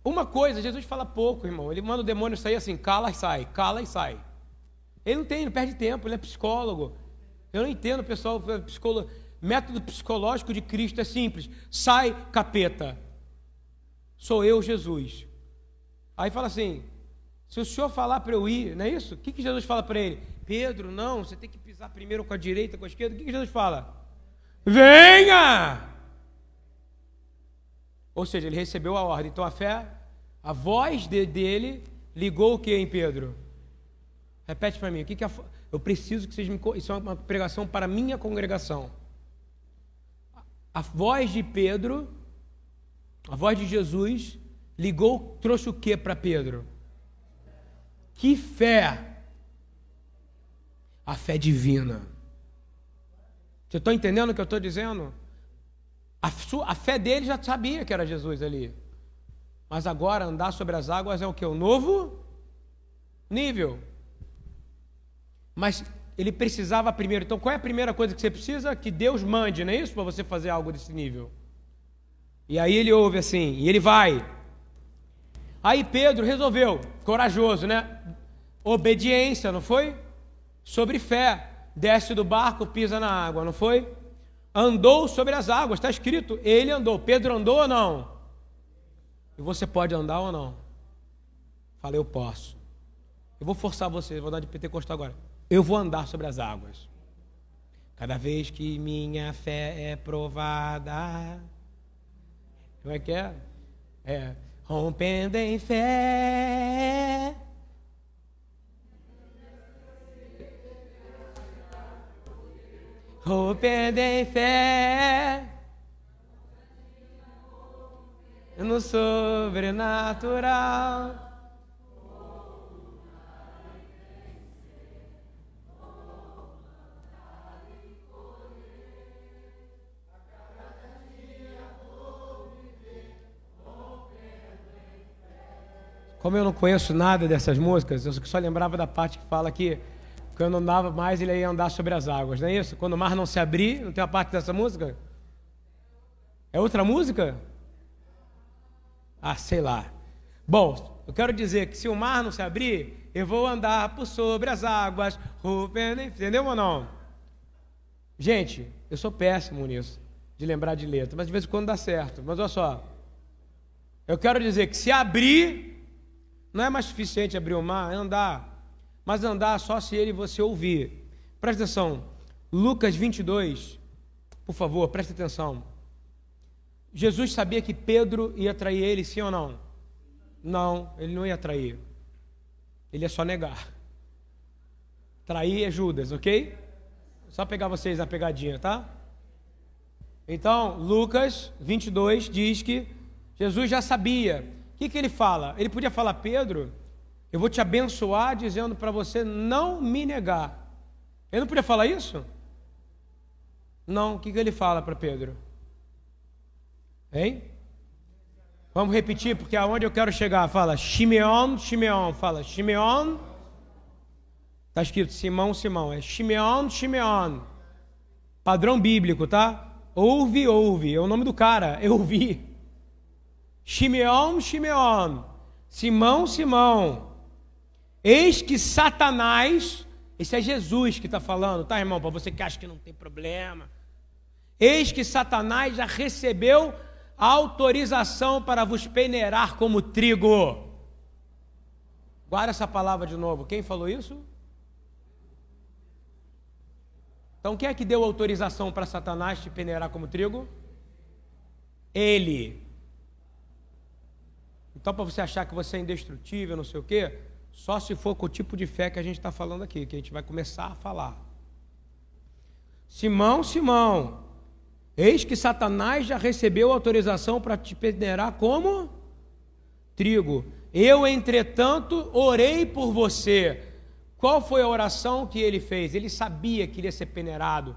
Uma coisa, Jesus fala pouco, irmão. Ele manda o demônio sair assim, cala e sai, cala e sai. Ele não perde tempo, ele é psicólogo. Eu não entendo, pessoal, método psicológico de Cristo é simples. Sai, capeta. Sou eu, Jesus. Aí fala assim, se o senhor falar para eu ir, não é isso? O que Jesus fala para ele? Pedro, não, você tem que pisar primeiro com a direita, com a esquerda. O que Jesus fala? Venha! Ou seja, ele recebeu a ordem. Então a fé, a voz dele ligou o que em Pedro? Repete para mim. Eu preciso que vocês me... Isso é uma pregação para a minha congregação. A voz de Pedro, a voz de Jesus, ligou, trouxe o que para Pedro? Que fé? A fé divina. Você está entendendo o que eu estou dizendo? A fé dele já sabia que era Jesus ali. Mas agora andar sobre as águas é o que? O novo nível. Mas ele precisava primeiro. Então qual é a primeira coisa que você precisa? Que Deus mande, não é isso? Para você fazer algo desse nível. E aí ele ouve assim, e ele vai. Aí Pedro resolveu, corajoso, né? Obediência, não foi? Sobre fé. Desce do barco, pisa na água, não foi? Andou sobre as águas, está escrito, ele andou. Pedro andou ou não? E você pode andar ou não? Falei, eu posso. Eu vou forçar você, vou dar de pentecostal agora. Eu vou andar sobre as águas. Cada vez que minha fé é provada. Como é que é? É, rompendo em fé. Rompendo em fé no sobrenatural. Como eu não conheço nada dessas músicas, eu só lembrava da parte que fala que quando andava mais, ele ia andar sobre as águas, não é isso? Quando o mar não se abrir, não tem a parte dessa música? É outra música? Ah, sei lá. Bom, eu quero dizer que se o mar não se abrir, eu vou andar por sobre as águas, entendeu ou não? Gente, eu sou péssimo nisso, de lembrar de letra, mas de vez em quando dá certo. Mas olha só, eu quero dizer que se abrir, não é mais suficiente abrir o mar, é andar. Mas andar só se ele e você ouvir. Presta atenção, Lucas 22, por favor, presta atenção. Jesus sabia que Pedro ia trair ele, sim ou não? Não, ele não ia trair. Ele ia só negar. Trair é Judas, ok? Só pegar vocês na pegadinha, tá? Então, Lucas 22 diz que Jesus já sabia. O que ele fala? Ele podia falar, Pedro, eu vou te abençoar dizendo para você não me negar. Ele não podia falar isso? Não, o que ele fala para Pedro? Hein? Vamos repetir, porque aonde eu quero chegar, fala Shimeon, Shimeon, fala Shimeon. Está escrito Simão, Simão, é Shimeon, Shimeon. Padrão bíblico, tá? Ouve, ouve, é o nome do cara, eu ouvi. Shimeon, Shimeon, Simão, Simão. Eis que Satanás, esse é Jesus que está falando, tá, irmão? Para você que acha que não tem problema. Eis que Satanás já recebeu autorização para vos peneirar como trigo. Guarda essa palavra de novo. Quem falou isso? Então, quem é que deu autorização para Satanás te peneirar como trigo? Ele. Então, para você achar que você é indestrutível, não sei o quê, só se for com o tipo de fé que a gente está falando aqui, que a gente vai começar a falar. Simão, Simão, eis que Satanás já recebeu autorização para te peneirar como trigo. Eu, entretanto, orei por você. Qual foi a oração que ele fez? Ele sabia que ele ia ser peneirado,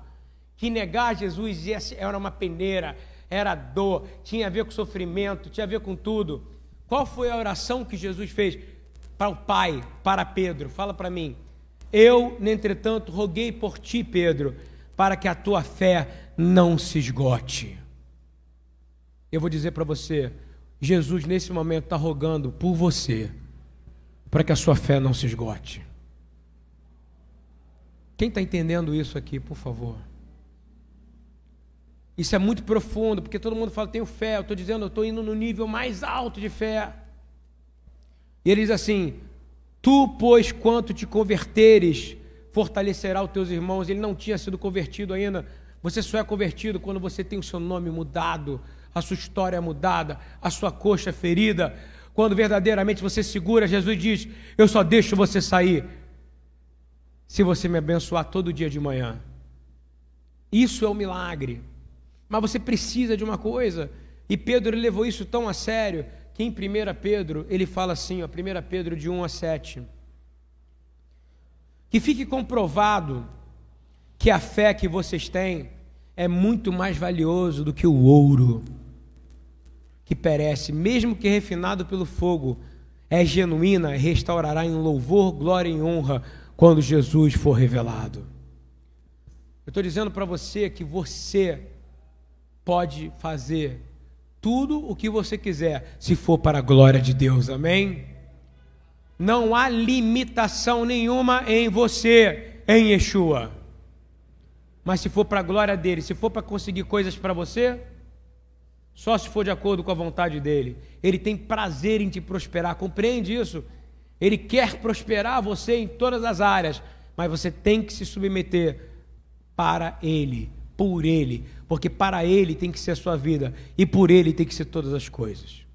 que negar Jesus era uma peneira, era dor, tinha a ver com sofrimento, tinha a ver com tudo. Qual foi a oração que Jesus fez para o Pai, para Pedro? Fala para mim. Eu, entretanto, roguei por ti, Pedro, para que a tua fé não se esgote. Eu vou dizer para você, Jesus nesse momento está rogando por você, para que a sua fé não se esgote. Quem está entendendo isso aqui, por favor? Isso é muito profundo, porque todo mundo fala, tenho fé, eu estou dizendo, eu estou indo no nível mais alto de fé. E ele diz assim, tu, pois, quanto te converteres, fortalecerá os teus irmãos. Ele não tinha sido convertido ainda. Você só é convertido quando você tem o seu nome mudado, a sua história mudada, a sua coxa ferida. Quando verdadeiramente você segura, Jesus diz, eu só deixo você sair se você me abençoar todo dia de manhã. Isso é um milagre. Mas você precisa de uma coisa. E Pedro levou isso tão a sério que em 1 Pedro ele fala assim, ó, 1 Pedro de 1-7. Que fique comprovado que a fé que vocês têm é muito mais valioso do que o ouro que perece, mesmo que refinado pelo fogo, é genuína e restaurará em louvor, glória e honra quando Jesus for revelado. Eu estou dizendo para você que você pode fazer tudo o que você quiser, se for para a glória de Deus, amém? Não há limitação nenhuma em você, em Yeshua. Mas se for para a glória dele, se for para conseguir coisas para você, só se for de acordo com a vontade dele. Ele tem prazer em te prosperar, compreende isso? Ele quer prosperar você em todas as áreas, mas você tem que se submeter para ele, por ele, porque para ele tem que ser a sua vida e por ele tem que ser todas as coisas.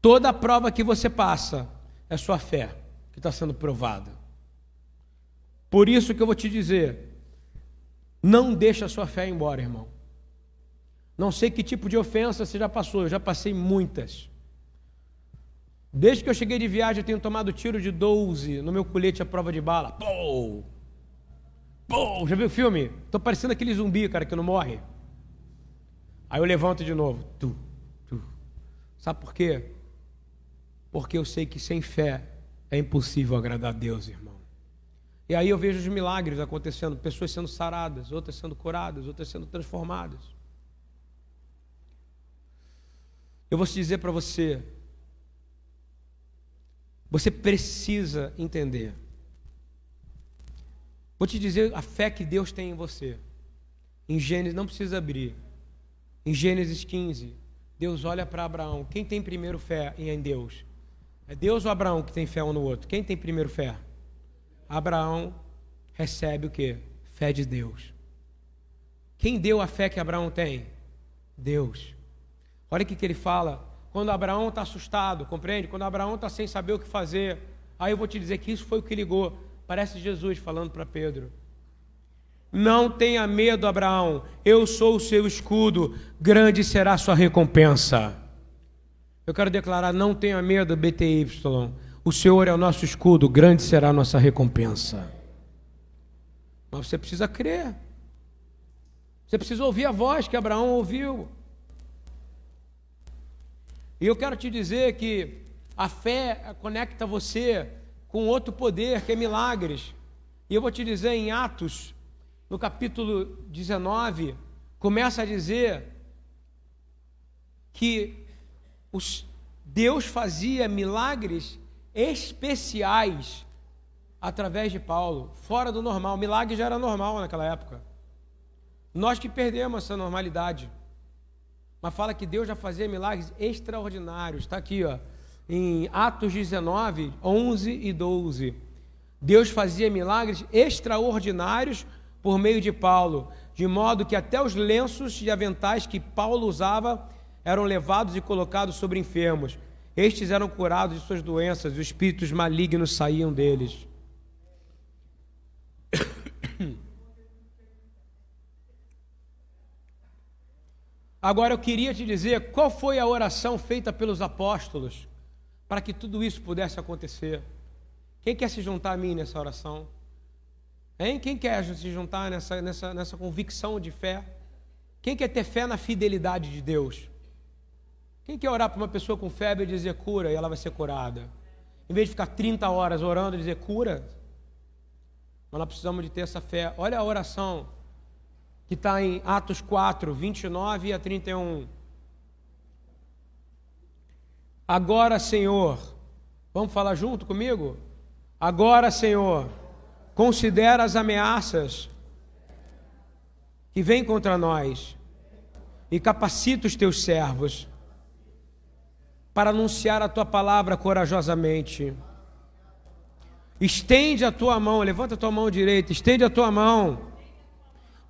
Toda a prova que você passa é sua fé que está sendo provada. Por isso que eu vou te dizer, não deixa a sua fé embora, irmão. Não sei que tipo de ofensa você já passou, eu já passei muitas. Desde que eu cheguei de viagem, eu tenho tomado tiro de 12 no meu colete à prova de bala. Pou! Pou! Já viu o filme? Tô parecendo aquele zumbi, cara, que não morre. Aí eu levanto de novo. Tu. Sabe por quê? Porque eu sei que sem fé é impossível agradar a Deus, irmão. E aí eu vejo os milagres acontecendo, pessoas sendo saradas, outras sendo curadas, outras sendo transformadas. Eu vou te dizer para você, você precisa entender. Vou te dizer a fé que Deus tem em você. Em Gênesis, não precisa abrir. Em Gênesis 15, Deus olha para Abraão. Quem tem primeiro fé em Deus? É Deus ou Abraão que tem fé um no outro? Quem tem primeiro fé? Abraão recebe o quê? Fé de Deus. Quem deu a fé que Abraão tem? Deus. Olha o que ele fala. Quando Abraão está assustado, compreende? Quando Abraão está sem saber o que fazer. Aí eu vou te dizer que isso foi o que ligou. Parece Jesus falando para Pedro. Não tenha medo, Abraão. Eu sou o seu escudo. Grande será a sua recompensa. Eu quero declarar, não tenha medo, BTY. O Senhor é o nosso escudo. Grande será a nossa recompensa. Mas você precisa crer. Você precisa ouvir a voz que Abraão ouviu. E eu quero te dizer que a fé conecta você com outro poder, que é milagres. E eu vou te dizer em Atos, no capítulo 19, começa a dizer que Deus fazia milagres especiais através de Paulo, fora do normal. Milagre já era normal naquela época. Nós que perdemos essa normalidade. Mas fala que Deus já fazia milagres extraordinários. Está aqui, ó, em Atos 19, 11 e 12. Deus fazia milagres extraordinários por meio de Paulo, de modo que até os lenços e aventais que Paulo usava eram levados e colocados sobre enfermos. Estes eram curados de suas doenças e os espíritos malignos saíam deles. Agora eu queria te dizer qual foi a oração feita pelos apóstolos para que tudo isso pudesse acontecer. Quem quer se juntar a mim nessa oração? Hein? Quem quer se juntar nessa convicção de fé? Quem quer ter fé na fidelidade de Deus? Quem quer orar para uma pessoa com febre e dizer cura e ela vai ser curada? Em vez de ficar 30 horas orando e dizer cura, mas nós precisamos de ter essa fé. Olha a oração que está em Atos 4, 29 a 31. Agora, Senhor, vamos falar junto comigo? Agora, Senhor, considera as ameaças que vêm contra nós e capacita os teus servos para anunciar a tua palavra corajosamente. Estende a tua mão, levanta a tua mão direita, estende a tua mão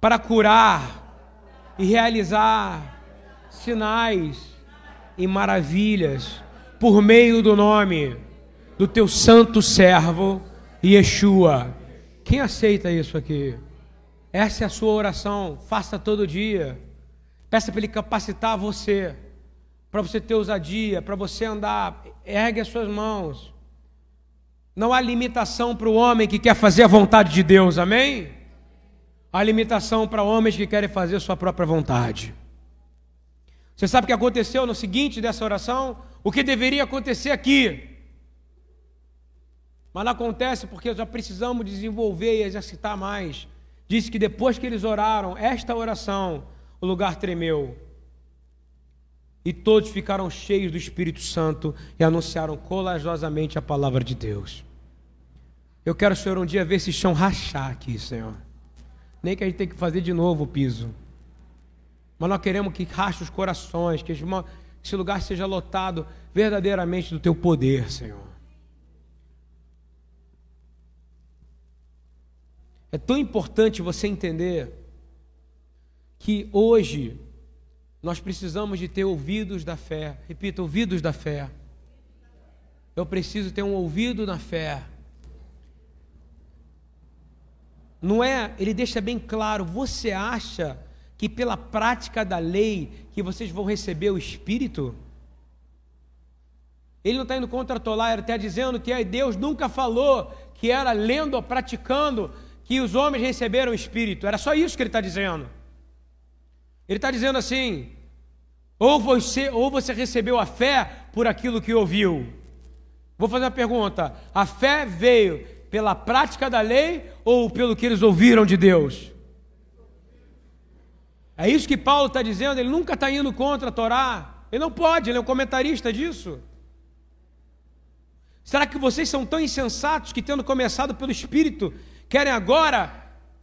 para curar e realizar sinais e maravilhas por meio do nome do teu santo servo Yeshua. Quem aceita isso aqui? Essa é a sua oração. Faça todo dia. Peça para ele capacitar você, para você ter ousadia, para você andar. Ergue as suas mãos. Não há limitação para o homem que quer fazer a vontade de Deus, amém? Há limitação para homens que querem fazer sua própria vontade. Você sabe o que aconteceu no seguinte dessa oração? O que deveria acontecer aqui. Mas não acontece porque já precisamos desenvolver e exercitar mais. Diz que depois que eles oraram esta oração, o lugar tremeu. E todos ficaram cheios do Espírito Santo e anunciaram corajosamente a palavra de Deus. Eu quero, Senhor, um dia ver esse chão rachar aqui, Senhor. Nem que a gente tenha que fazer de novo o piso. Mas nós queremos que rache os corações, que esse lugar seja lotado verdadeiramente do teu poder, Senhor. É tão importante você entender que hoje nós precisamos de ter ouvidos da fé. Repita, ouvidos da fé. Eu preciso ter um ouvido na fé. Não é, ele deixa bem claro, você acha que pela prática da lei que vocês vão receber o Espírito? Ele não está indo contra a Torá, ele está dizendo que Deus nunca falou que era lendo ou praticando que os homens receberam o Espírito. Era só isso que ele está dizendo. Ele está dizendo assim, Ou você recebeu a fé por aquilo que ouviu. Vou fazer uma pergunta. A fé veio pela prática da lei ou pelo que eles ouviram de Deus? É isso que Paulo está dizendo. Ele nunca está indo contra a Torá. Ele não pode, ele é um comentarista disso. Será que vocês são tão insensatos que, tendo começado pelo Espírito, querem agora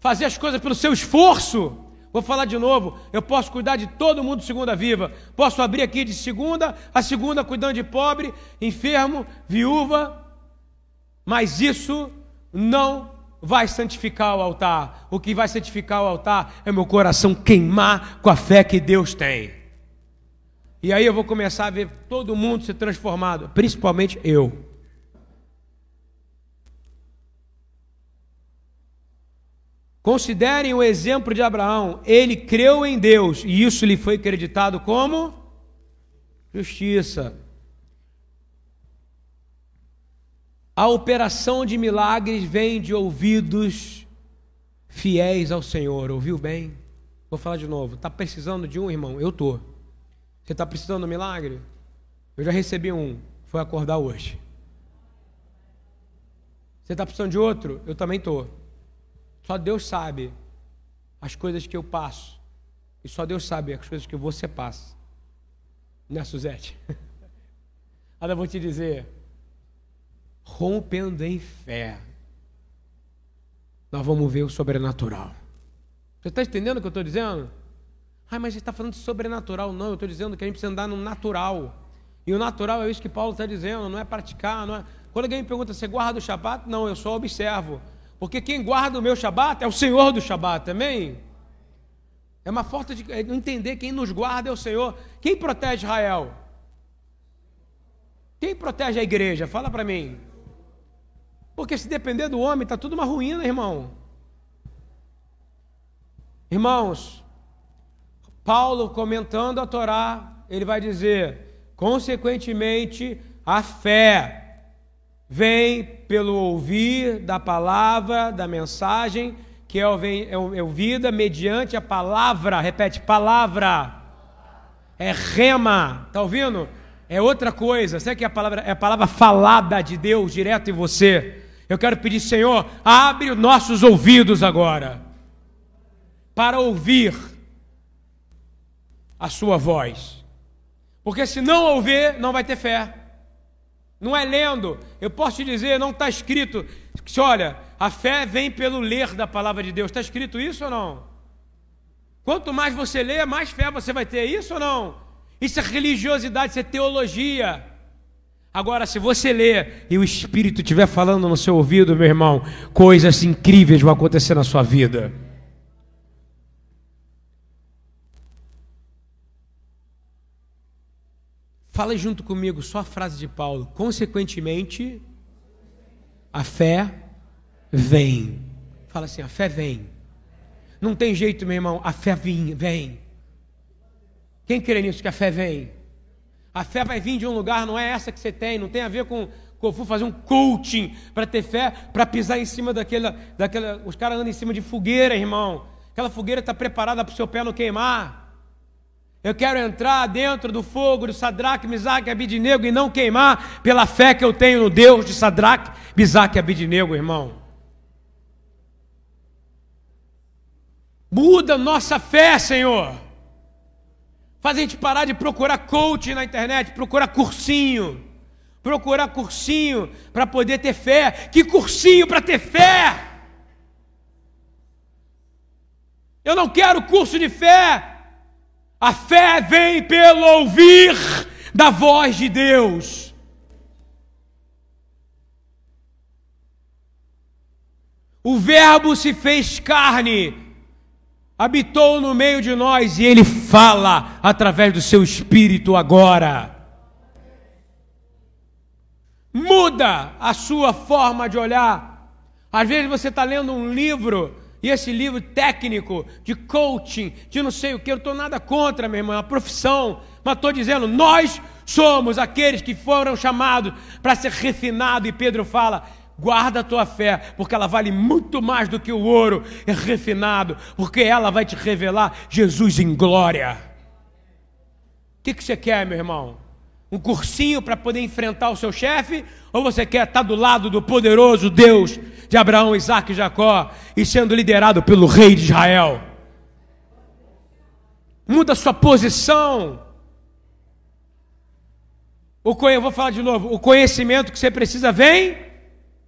fazer as coisas pelo seu esforço? Vou falar de novo, eu posso cuidar de todo mundo segunda viva, posso abrir aqui de segunda a segunda cuidando de pobre, enfermo, viúva, mas isso não vai santificar o altar. O que vai santificar o altar é meu coração queimar com a fé que Deus tem. E aí eu vou começar a ver todo mundo ser transformado, principalmente eu. Considerem o exemplo de Abraão. Ele creu em Deus e isso lhe foi acreditado como justiça. A operação de milagres vem de ouvidos fiéis ao Senhor. Ouviu bem? Vou falar de novo. Está precisando de um, irmão? Eu estou. Você está precisando de um milagre? Eu já recebi um. Foi acordar hoje. Você está precisando de outro? Eu também estou. Só Deus sabe as coisas que eu passo. E só Deus sabe as coisas que você passa. Né, Suzete? Agora eu vou te dizer. Rompendo em fé. Nós vamos ver o sobrenatural. Você está entendendo o que eu estou dizendo? Ah, mas você está falando de sobrenatural. Não, eu estou dizendo que a gente precisa andar no natural. E o natural é isso que Paulo está dizendo. Não é praticar. Não é... Quando alguém me pergunta, você guarda o Shabat? Não, eu só observo. Porque quem guarda o meu Shabat é o Senhor do Shabat, amém? É uma falta de entender quem nos guarda é o Senhor. Quem protege Israel? Quem protege a igreja? Fala para mim. Porque se depender do homem, está tudo uma ruína, irmão. Irmãos, Paulo comentando a Torá, ele vai dizer, consequentemente, a fé vem pelo ouvir da palavra, da mensagem, que é ouvida mediante a palavra. Repete, palavra. É rema. Está ouvindo? É outra coisa. Sabe que é a palavra falada de Deus direto em você? Eu quero pedir, Senhor, abre os nossos ouvidos agora para ouvir a sua voz. Porque se não ouvir, não vai ter fé. Não é lendo, eu posso te dizer, não está escrito, olha, a fé vem pelo ler da palavra de Deus, está escrito isso ou não? Quanto mais você lê, mais fé você vai ter, isso ou não? Isso é religiosidade, isso é teologia. Agora, se você ler e o Espírito estiver falando no seu ouvido, meu irmão, coisas incríveis vão acontecer na sua vida. Fala junto comigo, só a frase de Paulo. Consequentemente, a fé vem. Fala assim, a fé vem. Não tem jeito, meu irmão, a fé vem. Quem crê nisso que a fé vem? A fé vai vir de um lugar, não é essa que você tem, não tem a ver com Kofu fazer um coaching para ter fé, para pisar em cima daquela... Os caras andam em cima de fogueira, irmão. Aquela fogueira está preparada para o seu pé não queimar. Eu quero entrar dentro do fogo do Sadraque, Misaque, Abidinego e não queimar pela fé que eu tenho no Deus de Sadraque, Misaque e Abidinego, irmão. Muda nossa fé, Senhor. Faz a gente parar de procurar coach na internet, procurar cursinho para poder ter fé. Que cursinho para ter fé? Eu não quero curso de fé. A fé vem pelo ouvir da voz de Deus. O Verbo se fez carne, habitou no meio de nós e Ele fala através do seu Espírito agora. Muda a sua forma de olhar. Às vezes você está lendo um livro... E esse livro técnico, de coaching, de não sei o que, eu não estou nada contra, meu irmão, é uma profissão. Mas estou dizendo, nós somos aqueles que foram chamados para ser refinado. E Pedro fala, guarda a tua fé, porque ela vale muito mais do que o ouro refinado. Porque ela vai te revelar Jesus em glória. que você quer, meu irmão? Um cursinho para poder enfrentar o seu chefe? Ou você quer estar do lado do poderoso Deus de Abraão, Isaac e Jacó e sendo liderado pelo rei de Israel? Muda sua posição. Eu vou falar de novo. O conhecimento que você precisa vem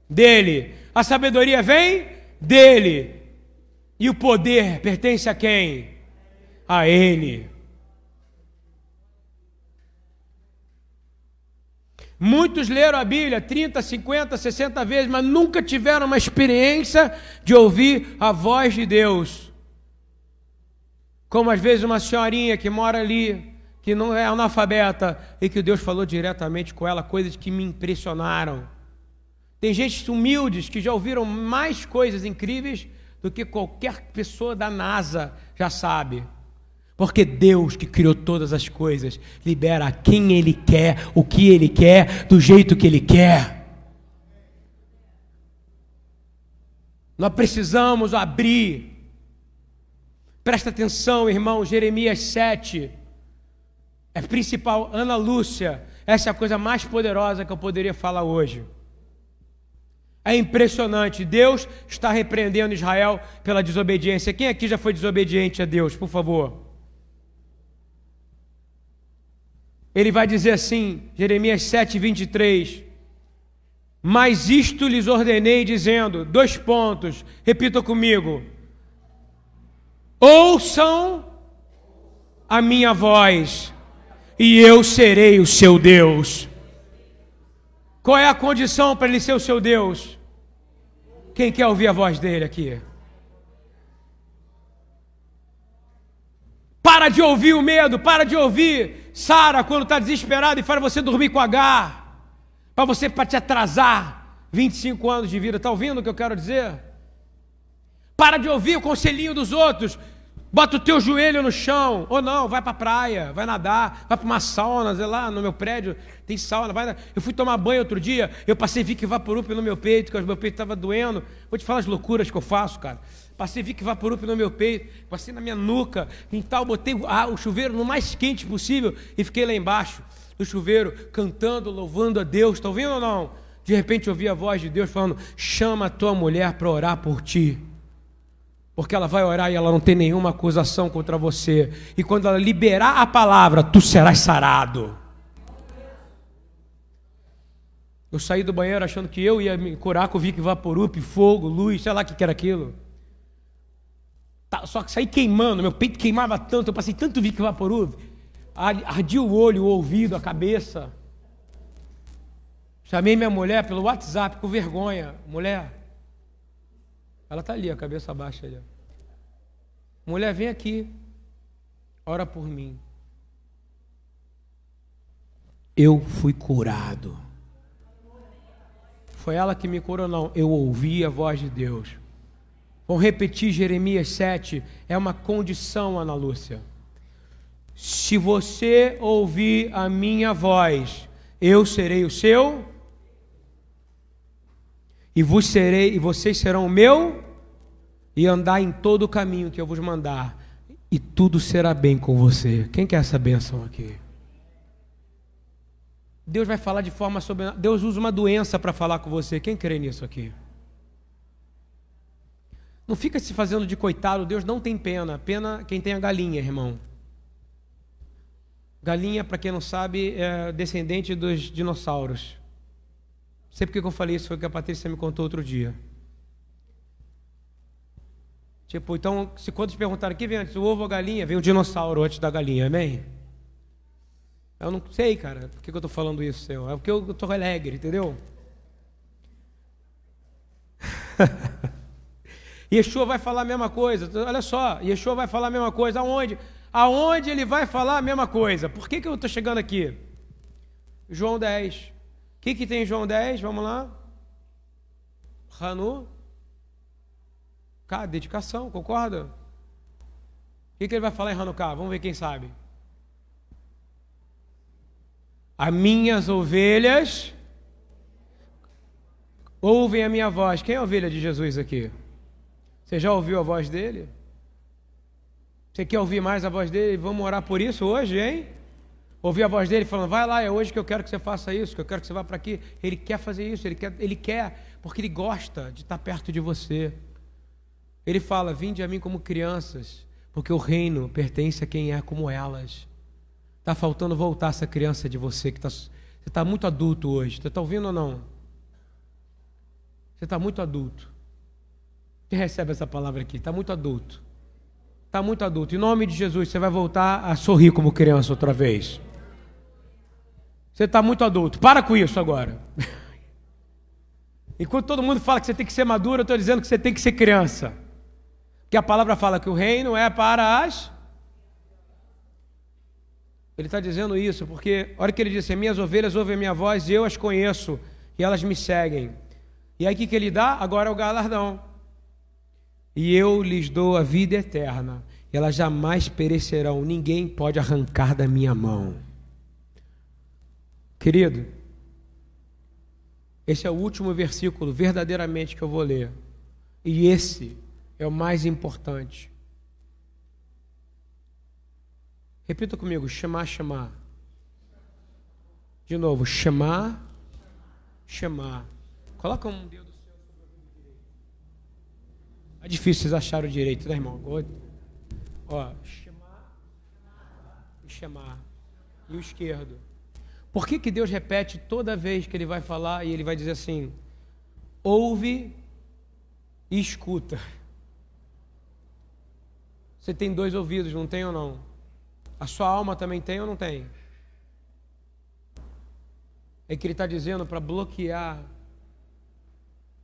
dele. A sabedoria vem dele. E o poder pertence a quem? A ele. Muitos leram a Bíblia 30, 50, 60 vezes, mas nunca tiveram uma experiência de ouvir a voz de Deus. Como às vezes uma senhorinha que mora ali, que não é analfabeta, e que Deus falou diretamente com ela, coisas que me impressionaram. Tem gente humildes que já ouviram mais coisas incríveis do que qualquer pessoa da NASA já sabe. Porque Deus, que criou todas as coisas, libera a quem Ele quer, o que Ele quer, do jeito que Ele quer. Nós precisamos abrir. Presta atenção, irmão, Jeremias 7. É principal, Ana Lúcia. Essa é a coisa mais poderosa que eu poderia falar hoje. É impressionante. Deus está repreendendo Israel pela desobediência. Quem aqui já foi desobediente a Deus? Por favor. Ele vai dizer assim, Jeremias 7, 23, mas isto lhes ordenei, dizendo, repita comigo, ouçam a minha voz, e eu serei o seu Deus. Qual é a condição para ele ser o seu Deus? Quem quer ouvir a voz dele aqui? Para de ouvir o medo, para de ouvir Sara quando está desesperada e fala você dormir com H, para te atrasar 25 anos de vida. Está ouvindo o que eu quero dizer? Para de ouvir o conselhinho dos outros. Bota o teu joelho no chão. Ou não, vai para a praia, vai nadar, vai para uma sauna, sei lá, no meu prédio tem sauna. Vai. Eu fui tomar banho outro dia, eu passei Vick Vaporub no meu peito, porque o meu peito estava doendo. Vou te falar as loucuras que eu faço, cara. Passei Vick Vaporub no meu peito, passei na minha nuca, em tal, botei o chuveiro no mais quente possível e fiquei lá embaixo do chuveiro, cantando, louvando a Deus. Estão ouvindo ou não? De repente eu ouvi a voz de Deus falando, chama a tua mulher para orar por ti. Porque ela vai orar e ela não tem nenhuma acusação contra você. E quando ela liberar a palavra, tu serás sarado. Eu saí do banheiro achando que eu ia me curar com Vick Vaporub, fogo, luz, sei lá o que era aquilo. Só que saí queimando, meu peito queimava tanto, eu passei tanto Vick Vaporub, ardia o olho, o ouvido, a cabeça. Chamei minha mulher pelo WhatsApp com vergonha. Mulher, ela está ali, a cabeça baixa ali. Mulher, vem aqui, ora por mim. Eu fui curado. Foi ela que me curou, não. Eu ouvi a voz de Deus. Vamos repetir Jeremias 7, é uma condição, Ana Lúcia. Se você ouvir a minha voz, eu serei o seu, e vocês serão o meu, e andar em todo o caminho que eu vos mandar, e tudo será bem com você. Quem quer essa bênção aqui? Deus vai falar de forma sobrenatural. Deus usa uma doença para falar com você. Quem crê nisso aqui? Não fica se fazendo de coitado, Deus não tem pena. Pena quem tem a galinha, irmão. Galinha, para quem não sabe, é descendente dos dinossauros. Não sei porque eu falei isso, foi o que a Patrícia me contou outro dia. Tipo, então, se quando te perguntaram, o que vem antes, o ovo ou a galinha? Vem o dinossauro antes da galinha, amém? Eu não sei, cara, por que eu estou falando isso, Senhor. É porque eu estou alegre, entendeu? Yeshua vai falar a mesma coisa. Olha só, Yeshua vai falar a mesma coisa. Aonde? Aonde ele vai falar a mesma coisa? Por que eu estou chegando aqui? João 10. O que tem em João 10? Vamos lá. Hanukkah, dedicação, concorda? O que ele vai falar em Hanukkah? Vamos ver quem sabe. As minhas ovelhas ouvem a minha voz. Quem é a ovelha de Jesus aqui? Você já ouviu a voz dele? Você quer ouvir mais a voz dele? Vamos orar por isso hoje, hein? Ouvi a voz dele falando, vai lá, é hoje que eu quero que você faça isso, que eu quero que você vá para aqui. Ele quer fazer isso, ele quer, porque ele gosta de estar perto de você. Ele fala, vinde a mim como crianças, porque o reino pertence a quem é como elas. Está faltando voltar essa criança de você, você está muito adulto hoje, você está ouvindo ou não? Você está muito adulto. Quem recebe essa palavra aqui? Está muito adulto. Está muito adulto. Em nome de Jesus, você vai voltar a sorrir como criança outra vez. Você está muito adulto. Para com isso agora. Enquanto todo mundo fala que você tem que ser maduro, eu estou dizendo que você tem que ser criança. Porque a palavra fala que o reino é para as... Ele está dizendo isso porque, olha o que ele disse, minhas ovelhas ouvem a minha voz e eu as conheço e elas me seguem. E aí o que ele dá? Agora é o galardão. E eu lhes dou a vida eterna. E elas jamais perecerão. Ninguém pode arrancar da minha mão. Querido, esse é o último versículo verdadeiramente que eu vou ler. E esse é o mais importante. Repita comigo, chamar, chamar. De novo, chamar, chamar. Coloca um dedo do céu sobre o mundo direito. É difícil vocês acharem o direito, né, irmão? Ó, chamar, chamar. E o esquerdo. Por que que Deus repete toda vez que ele vai falar e ele vai dizer assim, ouve e escuta? Você tem dois ouvidos, não tem ou não? A sua alma também tem ou não tem? É que ele está dizendo para bloquear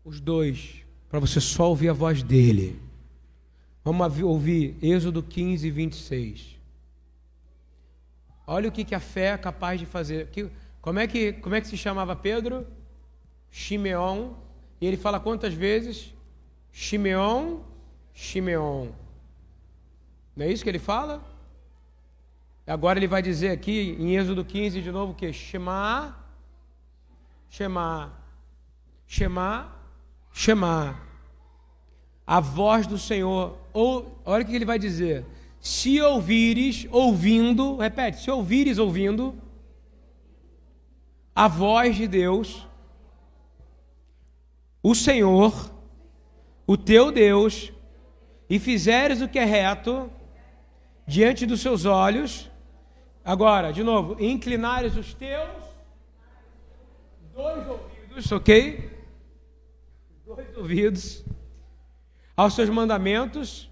os dois, para você só ouvir a voz dele. Vamos ouvir Êxodo 15, 26. Olha o que a fé é capaz de fazer. Como é que se chamava Pedro? Shimeon. E ele fala quantas vezes? Shimeon, Shimeon. Não é isso que ele fala? Agora ele vai dizer aqui, em Êxodo 15, de novo, o quê? Shema, Shema, Shema, Shema. A voz do Senhor. Ou, olha o que ele vai dizer. Se ouvires, ouvindo, repete, se ouvires, ouvindo, a voz de Deus, o Senhor, o teu Deus, e fizeres o que é reto, diante dos seus olhos... Agora, de novo, inclinares os teus dois ouvidos, ok? Dois ouvidos aos seus mandamentos.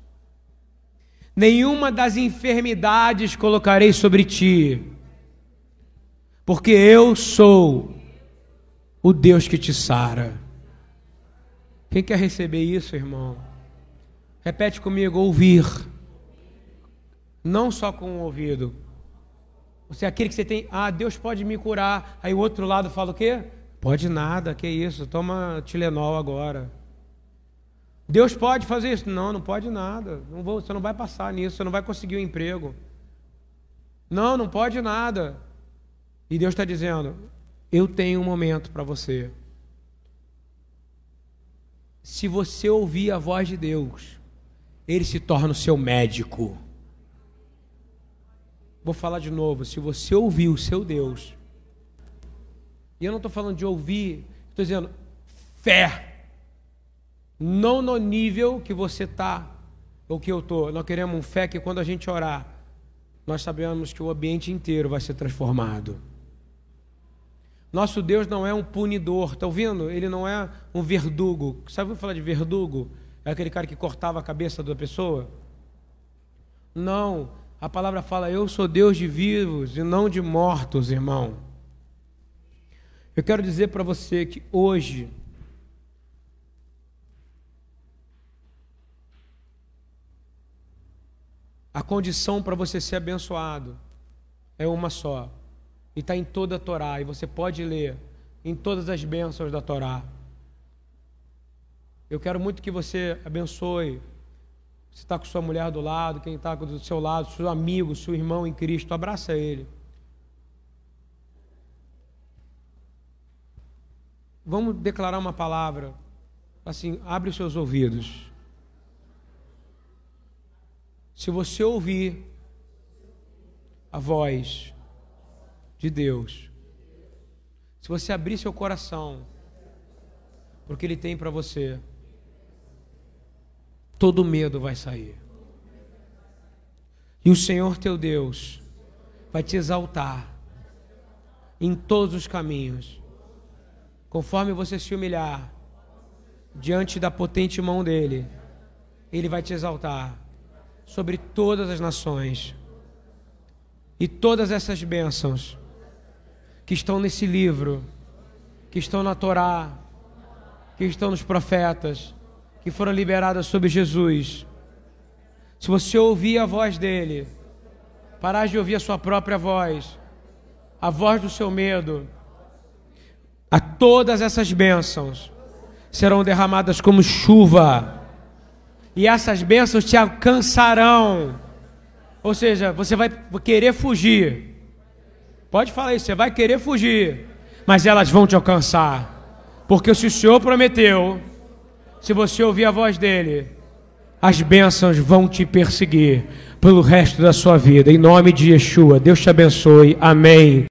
Nenhuma das enfermidades colocarei sobre ti, porque eu sou o Deus que te sara. Quem quer receber isso, irmão? Repete comigo, ouvir. Não só com o ouvido. Você é aquele que você tem, Deus pode me curar. Aí o outro lado fala o quê? Pode nada, que isso, toma Tilenol agora. Deus pode fazer isso? Não, não pode nada. Você não vai passar nisso, você não vai conseguir um emprego. Não, não pode nada. E Deus está dizendo, eu tenho um momento para você. Se você ouvir a voz de Deus, ele se torna o seu médico. Vou falar de novo, se você ouvir o seu Deus, e eu não estou falando de ouvir, estou dizendo fé, não no nível que você está, ou que eu estou. Nós queremos um fé que quando a gente orar, nós sabemos que o ambiente inteiro vai ser transformado. Nosso Deus não é um punidor, está ouvindo? Ele não é um verdugo. Sabe falar de verdugo? É aquele cara que cortava a cabeça da pessoa? Não. A palavra fala, eu sou Deus de vivos e não de mortos, irmão. Eu quero dizer para você que hoje, a condição para você ser abençoado é uma só. E está em toda a Torá, e você pode ler em todas as bênçãos da Torá. Eu quero muito que você abençoe. Você está com sua mulher do lado, quem está do seu lado, seu amigo, seu irmão em Cristo, abraça ele. Vamos declarar uma palavra, assim, abre os seus ouvidos. Se você ouvir a voz de Deus. Se você abrir seu coração para o que Ele tem para você, todo medo vai sair. E o Senhor teu Deus vai te exaltar em todos os caminhos, conforme você se humilhar diante da potente mão dEle. Ele vai te exaltar sobre todas as nações. E todas essas bênçãos que estão nesse livro, que estão na Torá, que estão nos profetas, que foram liberadas sobre Jesus, se você ouvir a voz dele, parar de ouvir a sua própria voz, a voz do seu medo, a todas essas bênçãos serão derramadas como chuva, e essas bênçãos te alcançarão. Ou seja, você vai querer fugir. Pode falar isso, você vai querer fugir, mas elas vão te alcançar. Porque se o Senhor prometeu, se você ouvir a voz dele, as bênçãos vão te perseguir pelo resto da sua vida. Em nome de Yeshua, Deus te abençoe. Amém.